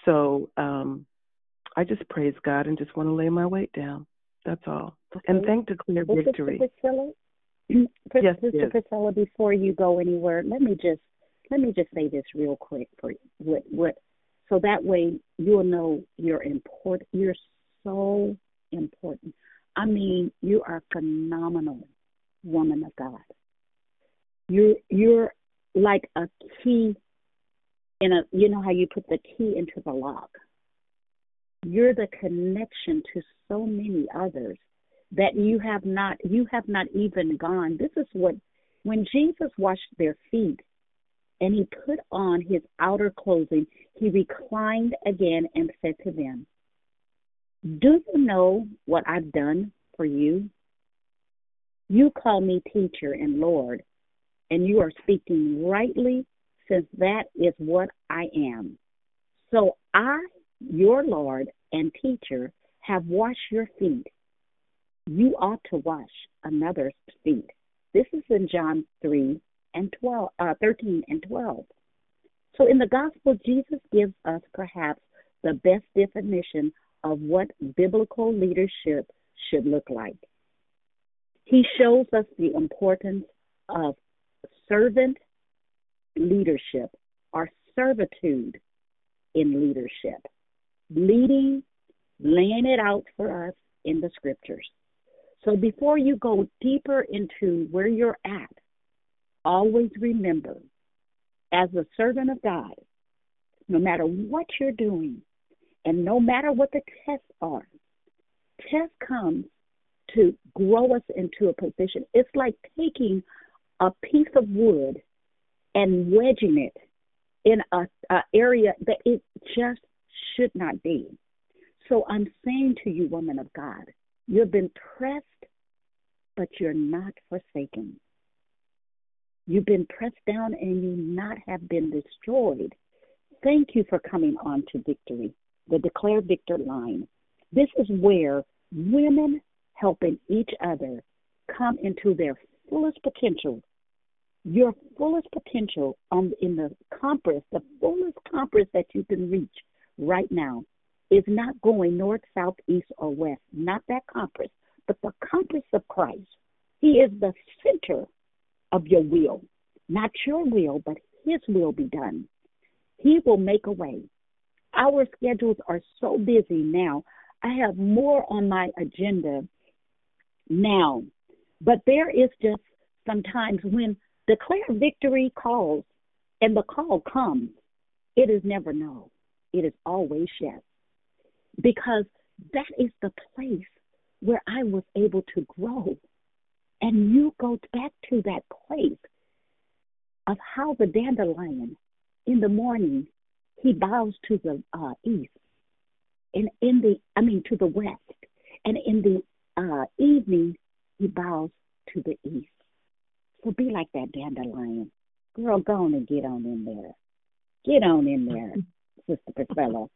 So I just praise God and just want to lay my weight down. That's all. Okay. And thank Declare Victory. Sister Priscilla, before you go anywhere, let me just say this real quick for what so that way you'll know you're important. You're so important. I mean, you are a phenomenal woman of God. You're like a key in a, you know how you put the key into the lock. You're the connection to so many others that you have not even gone. This is what, when Jesus washed their feet and he put on his outer clothing, he reclined again and said to them, "Do you know what I've done for you? You call me teacher and Lord, and you are speaking rightly, since that is what I am. So I, your Lord and teacher, have washed your feet. You ought to wash another's feet." This is in John 13 and 12. So in the gospel, Jesus gives us perhaps the best definition of what biblical leadership should look like. He shows us the importance of servant leadership or servitude in leadership, laying it out for us in the scriptures. So before you go deeper into where you're at, always remember, as a servant of God, no matter what you're doing, and no matter what the tests are, tests come to grow us into a position. It's like taking a piece of wood and wedging it in an area that it just should not be. So I'm saying to you, woman of God, you've been pressed, but you're not forsaken. You've been pressed down and you not have been destroyed. Thank you for coming on to Victory, the Declare Victor line. This is where women helping each other come into their fullest potential, your fullest potential in the compass, the fullest compass that you can reach right now is not going north, south, east, or west, not that compass, but the compass of Christ. He is the center of your will, not your will, but his will be done. He will make a way. Our schedules are so busy now. I have more on my agenda now. But there is just sometimes when Declare Victory calls and the call comes, it is never no. It is always yes. Because that is the place where I was able to grow. And you go back to that place of how the dandelion in the morning, he bows to the east, and to the west, and in the evening he bows to the east. So be like that dandelion, girl. Go on and get on in there. Get on in there, Sister Priscilla.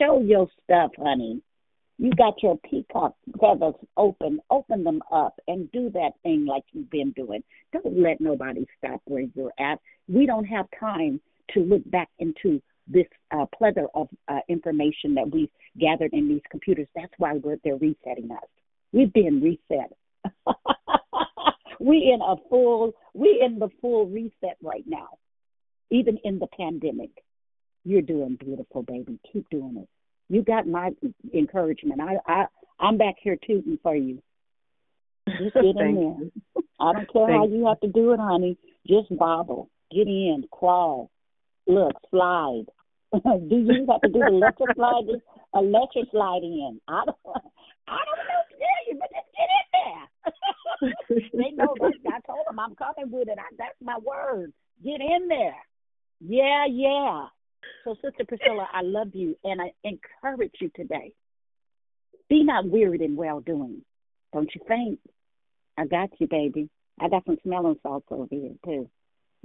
Show your stuff, honey. You got your peacock feathers open. Open them up and do that thing like you've been doing. Don't let nobody stop where you're at. We don't have time to look back into this plethora of information that we've gathered in these computers. That's why they're resetting us. We've been reset. We in the full reset right now, even in the pandemic. You're doing beautiful, baby. Keep doing it. You got my encouragement. I'm back here tooting for you. Just get in there. You. I don't care how you have to do it, honey. Just bobble. Get in. Crawl. Look. Slide. Do you have to do the electric slide in? I don't know to tell you, but just get in there. They know that. I told them I'm coming with it. That's my word. Get in there. Yeah, yeah. So, Sister Priscilla, I love you, and I encourage you today. Be not wearied in well-doing. Don't you faint. I got you, baby. I got some smelling salts over here, too.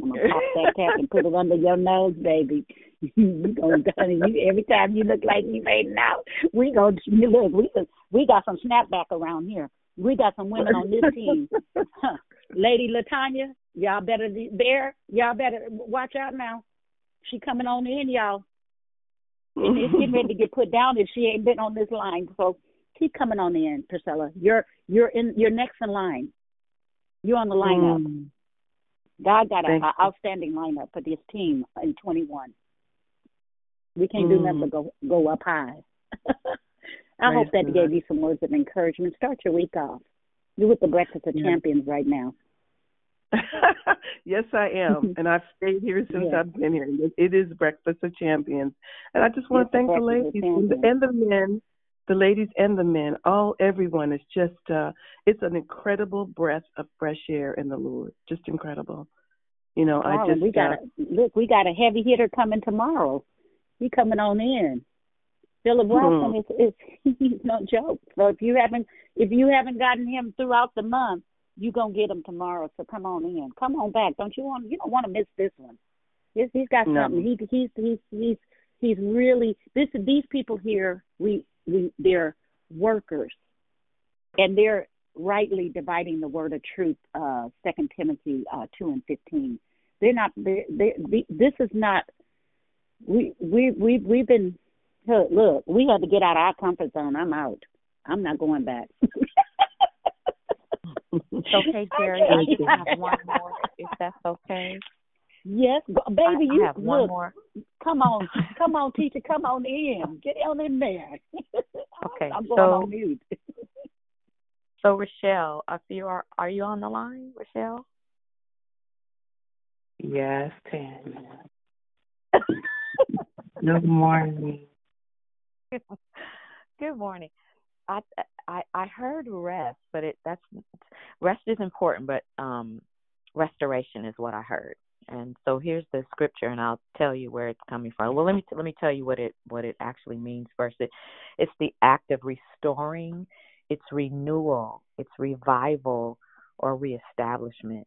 I'm going to pop that cap and put it under your nose, baby. Every time you look like you fading out, we go look. We got some snapback around here. We got some women on this team. Huh. Lady LaTanya, y'all better be there. Y'all better watch out now. She coming on in, y'all. And it's getting ready to get put down if she ain't been on this line. So keep coming on in, Priscilla. You're next in line. You're on the lineup. God got an outstanding lineup for this team in 21. We can't do nothing but go up high. I hope that gave you some words of encouragement. Start your week off. You're with the Breakfast of Champions right now. Yes, I am. And I've stayed here since I've been here. It is Breakfast of Champions. And I just want to thank the ladies and the men. The ladies and the men, everyone is just, it's an incredible breath of fresh air in the Lord. Just incredible. You know, we got a heavy hitter coming tomorrow. He's coming on in. Philip Wilson is no joke. So if you haven't gotten him throughout the month, you're going to get him tomorrow. So come on in. Come on back. You don't want to miss this one. He's got something. He's really, these people here, they're workers, and they're rightly dividing the word of truth, 2 Timothy 2 and 15. They're not, this is not, we've been, look, we had to get out of our comfort zone. I'm out. I'm not going back. It's okay, Jerry. I can have one more, if that's okay. Yes, baby, I have one more. Come on, teacher, come on in. Get on in there. Okay, I'm going on mute. So, Rochelle, are you on the line, Rochelle? Yes, Tanya. Good morning. Good morning. I heard rest, but rest is important, but restoration is what I heard. And so here's the scripture, and I'll tell you where it's coming from. Well, let me tell you what it actually means first. It's the act of restoring, it's renewal, it's revival, or reestablishment.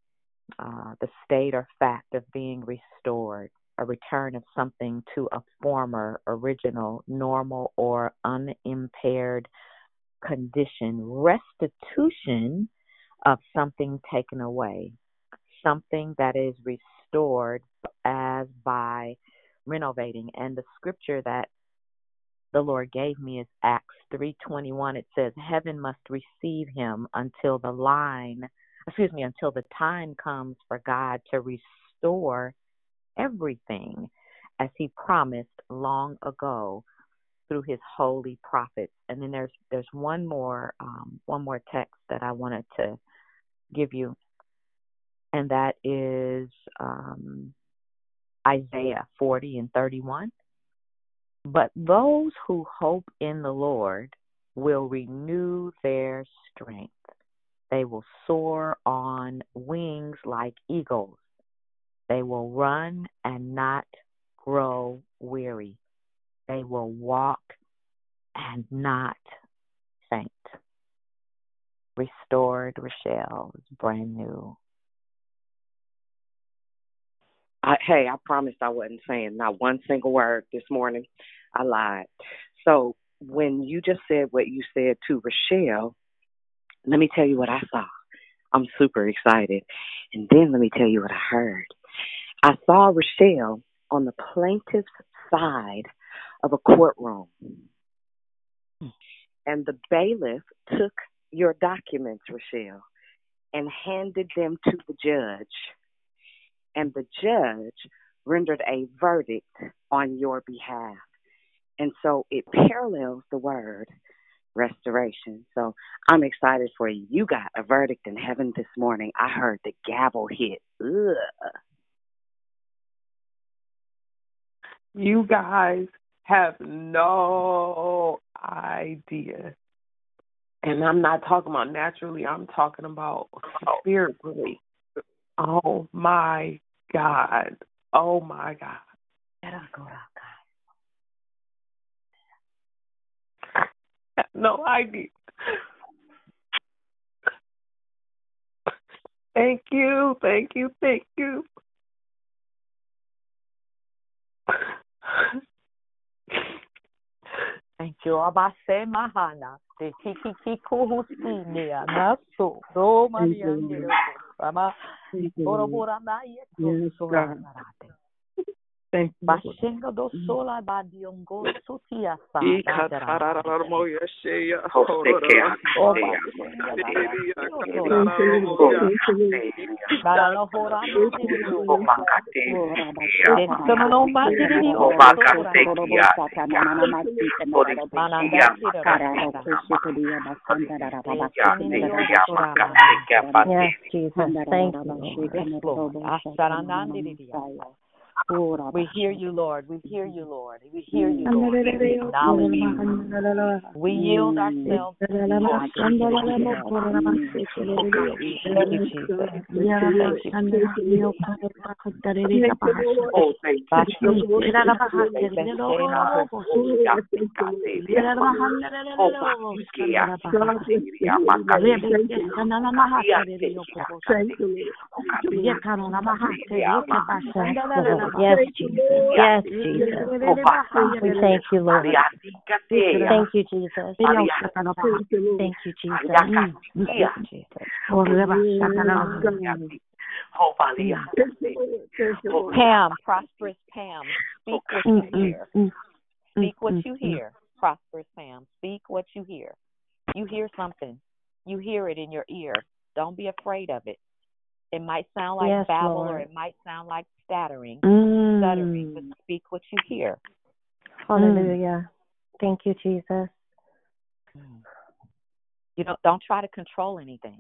The state or fact of being restored, a return of something to a former, original, normal, or unimpaired condition. Restitution of something taken away. Something that is restored as by renovating. And the scripture that the Lord gave me is Acts 3:21. It says, heaven must receive him until the time comes for God to restore everything as he promised long ago through his holy prophets. And then there's one more text that I wanted to give you. And that is Isaiah 40 and 31. But those who hope in the Lord will renew their strength. They will soar on wings like eagles. They will run and not grow weary. They will walk and not faint. Restored, Rochelle, is brand new. I promised I wasn't saying not one single word this morning. I lied. So when you just said what you said to Rochelle, let me tell you what I saw. I'm super excited. And then let me tell you what I heard. I saw Rochelle on the plaintiff's side of a courtroom. And the bailiff took your documents, Rochelle, and handed them to the judge. And the judge rendered a verdict on your behalf. And so it parallels the word restoration. So I'm excited for you. You got a verdict in heaven this morning. I heard the gavel hit. Ugh. You guys have no idea. And I'm not talking about naturally. I'm talking about spiritually. Oh, my God. Oh, my God. No idea. Thank you. Thank you. Abase mahana. The tiki kuhustinia. Nasu. So many angels. Mama. Borobora na yeto. Thank you. Bashenga do sola badiongo sutia sa. We hear you, Lord. We hear you, Lord. We hear you, Lord. We acknowledge you. We yield ourselves to you, Lord. Oh, thank you. Yes, Jesus. Yes, Jesus. We thank you, Lord. Thank you, Jesus. Thank you, Jesus. Pam, prosperous Pam, speak what you hear. Speak what you hear, prosperous Pam. Speak what you hear. You hear something. You hear it in your ear. Don't be afraid of it. It might sound like babble, Lord, or it might sound like stuttering, but speak what you hear. Hallelujah. Thank you, Jesus. You don't try to control anything.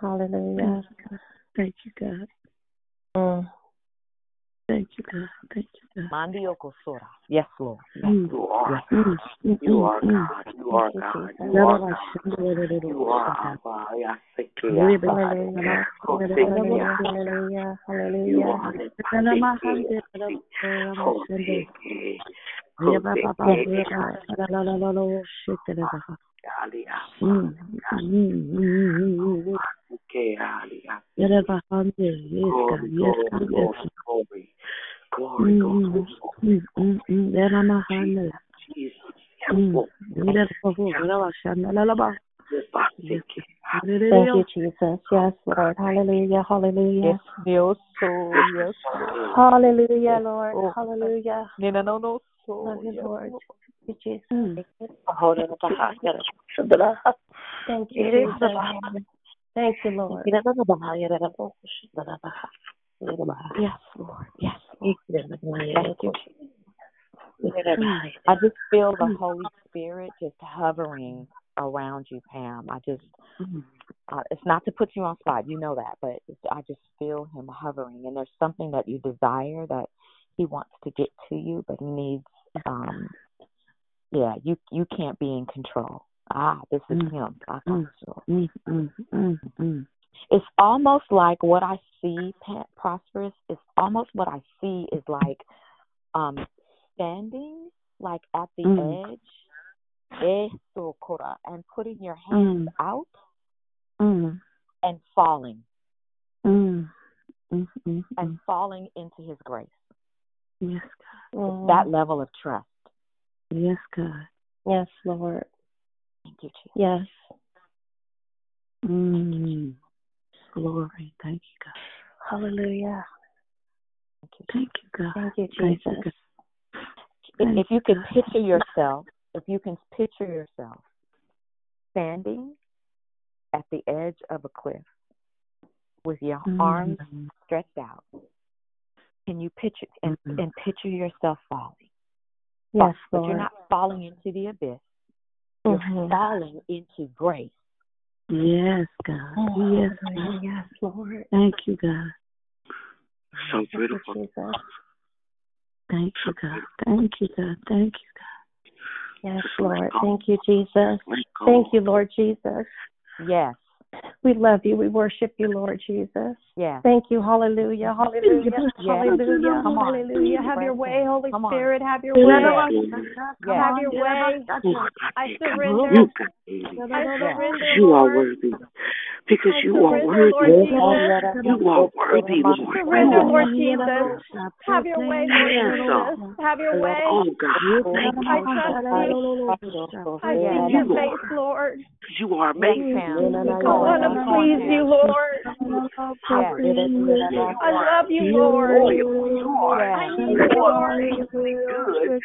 Hallelujah. Thank you, God. Thank you, God. Thank you, God. Mandio Kosora. Yes, Lord. You are God. You are God. You are God. You are God. You are God. Hallelujah. Hallelujah. Hallelujah. Thank you, Jesus. Yes, Lord. Hallelujah. Hallelujah. Hallelujah, Lord. Hallelujah. Love you, Lord. Thank you, Jesus. Thank you, Jesus. Thank you, Lord. Yes, Lord. Yes, Lord. Thank you. I just feel the Holy Spirit just hovering around you, Pam. I just, it's not to put you on spot, you know that, but I just feel him hovering. And there's something that you desire that he wants to get to you, but he needs, you can't be in control. This is him. It's almost like what I see, Prosperous, it's almost what I see is like standing like at the edge and putting your hands out and falling. And falling into his grace. Yes, God. That level of trust. Yes, God. Yes, Lord. Thank you, Jesus. Yes. Glory. Thank you, God. Hallelujah. Thank you, God. Thank you, Jesus. Thank you, God. If you can picture yourself, standing at the edge of a cliff with your arms stretched out, can you picture and picture yourself falling? Yes, but you're not falling into the abyss. You're falling into grace. Yes, God. Yes, God. Yes, Lord. Thank you, God. So beautiful. Thank you, God. Thank you, God. Thank you, God. Yes, Lord. Thank you, Jesus. Thank you, Lord Jesus. Yes. We love you. We worship you, Lord Jesus. Yes. Thank you. Hallelujah. Hallelujah. Yes. Hallelujah. Come on. Hallelujah. Have your way, Holy Spirit. Have your way. Have your way. I surrender. 80. You are worthy. Because you are worthy. You are worthy, Lord. Surrender, Lord Jesus. Have your way, Lord Jesus. Have your way. Oh, God. Thank you. I see your face, Lord. You are amazing. I want to please you, Lord. I love you, Lord. You are amazingly good.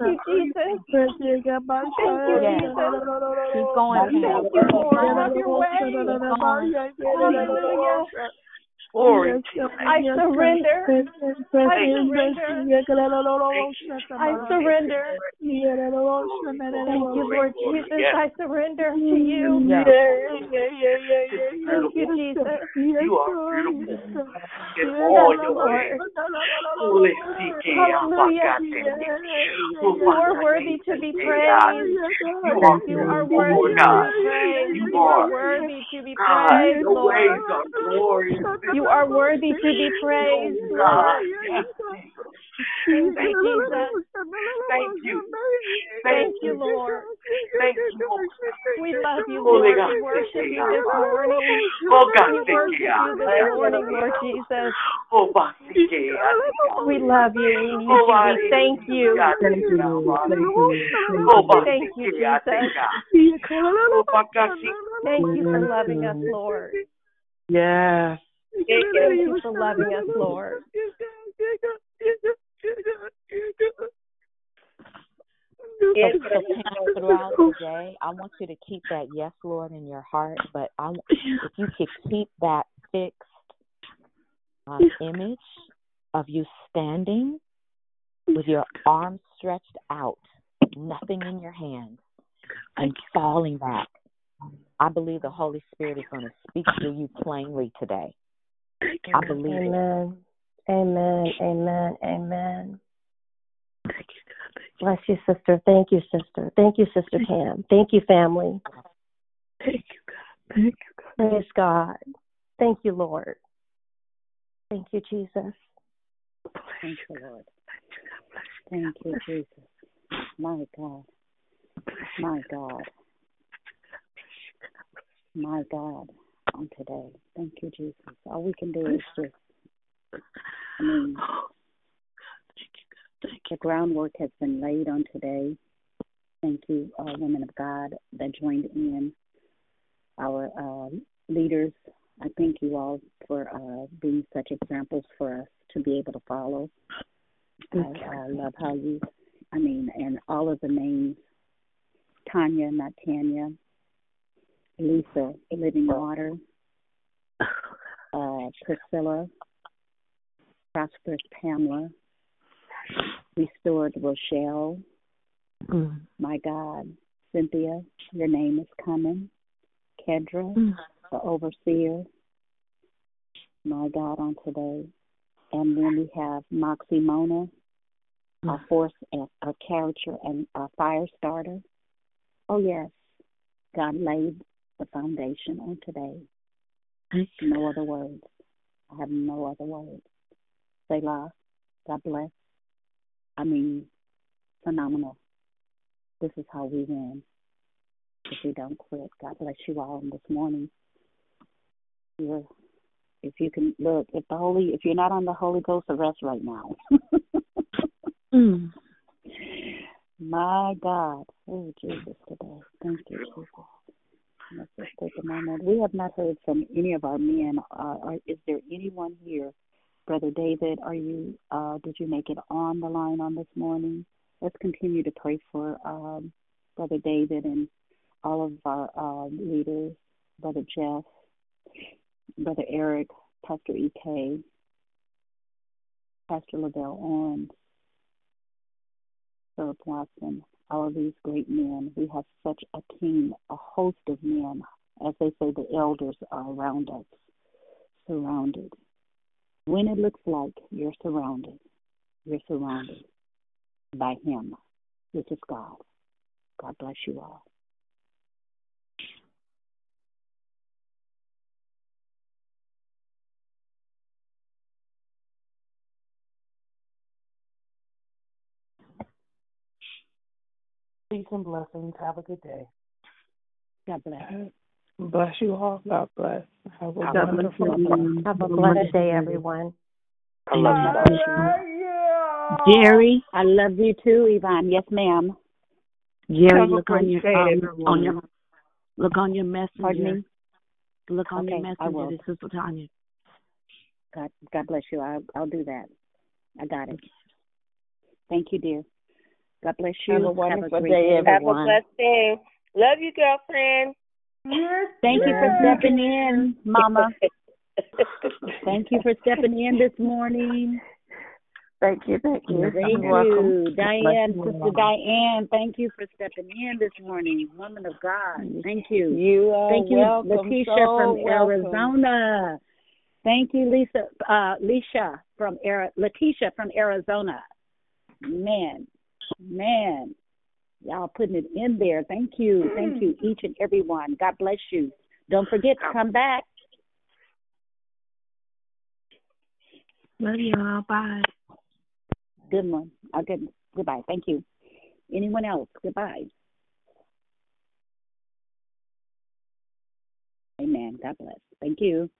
Thank you, Jesus. Keep going. Thank you, Lord. Have your way. Hallelujah. Glory. I surrender. Thank you, Lord Jesus. I surrender to you. Thank you, Jesus. You are beautiful. Hallelujah. You are worthy to be praised. You are worthy to be praised. You are worthy to be praised, Lord. You are worthy to be praised. Thank you, Jesus. Thank you. Thank you, Lord. Thank you. We love you, Lord. We worship you this morning. We worship you this morning, Lord Jesus. We love you. We thank you. Thank you, Jesus. Thank you for loving us, Lord. Yes. Thank you for loving us, Lord. Yes, throughout the day, I want you to keep that yes, Lord, in your heart. But if you could keep that fixed image of you standing with your arms stretched out, nothing in your hands, and falling back. I believe the Holy Spirit is going to speak to you plainly today. I believe Amen. It. Amen. Amen. Amen. Thank you, God. Bless you, sister. Thank you, sister. Thank you, Sister Cam. Thank you, family. Thank you, God. Thank you, God. Praise God. Thank you, Lord. Thank you, Jesus. Thank you, Lord. Thank you, Jesus. My God. My God. My God, on today. Thank you, Jesus. All we can do is just, the groundwork has been laid on today. Thank you, women of God that joined in, our leaders. I thank you all for being such examples for us to be able to follow. I love how you, and all of the names, Tanya, not Tanya, Lisa, Living Water, Priscilla, Prosperous Pamela, Restored Rochelle, my God, Cynthia, your name is coming, Kedra, the Overseer, my God, on today. And then we have Moxie Mona, our force, our character, and our fire starter. Oh, yes, God laid the foundation on today. No other words. I have no other words. Selah, God bless. Phenomenal. This is how we win. If we don't quit. God bless you all this morning. If you can look, if you're not on the Holy Ghost arrest right now. My God. Oh, Jesus, today. Thank you, Jesus. Let's just take a moment. We have not heard from any of our men. Is there anyone here? Brother David, did you make it on the line on this morning? Let's continue to pray for Brother David and all of our leaders, Brother Jeff, Brother Eric, Pastor E.K., Pastor Lavelle Owens, Philip Watson, all of these great men. We have such a team, a host of men. As they say, the elders are around us, surrounded. When it looks like you're surrounded by Him. This is God. God bless you all. Peace and blessings. Have a good day. God bless. Bless you all. God bless. Have a wonderful day. Have a blessed day, everyone. I love you. Jerry, I love you too, Yvonne. Yes, ma'am. Jerry, look on your look on your messenger. Look on your messenger. This is Latanya. God bless you. I'll do that. I got it. Thank you, dear. God bless you. Have a wonderful day, everyone. Have a blessed day. Love you, girlfriend. Yes, thank you for stepping in, Mama. Thank you for stepping in this morning. Thank you. Thank you. Diane, Sister Diane, thank you for stepping in this morning. Woman of God, thank you. You are welcome. Lakeisha from Arizona. Thank you, Lisa. Lakeisha from Arizona. Man. Y'all putting it in there. Thank you. Thank you, each and every one. God bless you. Don't forget to come back. Love you all. Bye. Good one. Okay. Goodbye. Thank you. Anyone else? Goodbye. Amen. God bless. Thank you.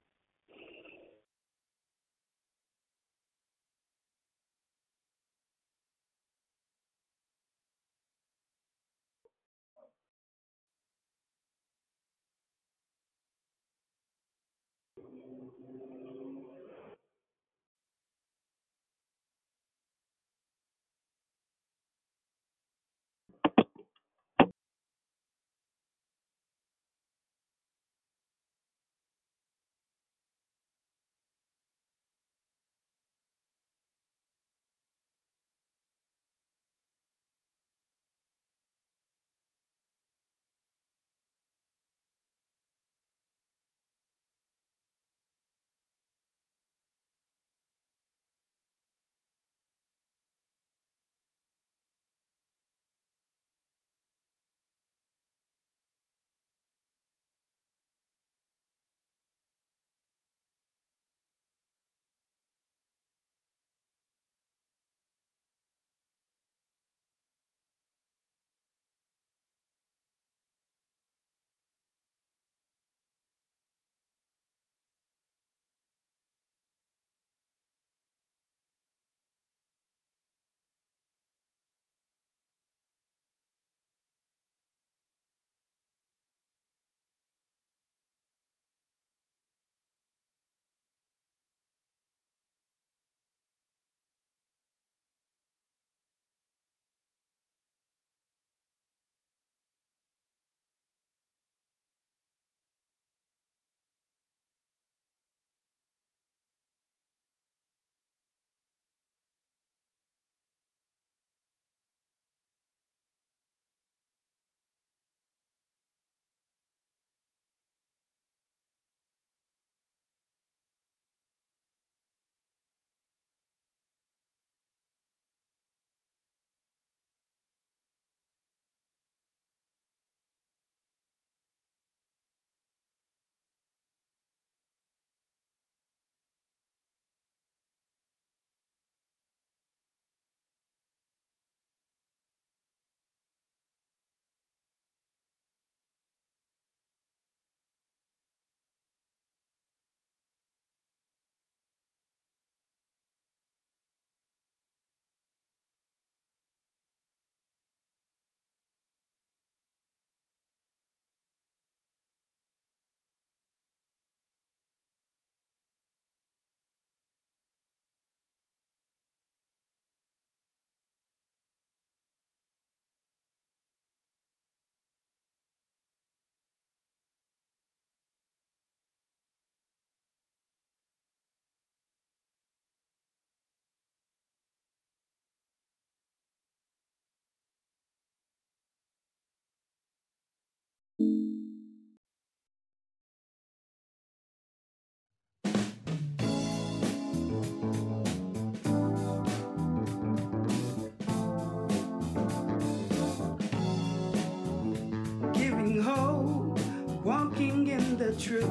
Giving hope, walking in the truth,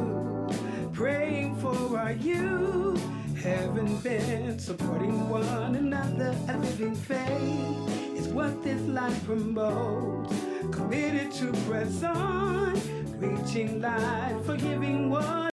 praying for our youth, having been supporting one another, a living faith is what this life promotes. Committed to press on, reaching light, forgiving one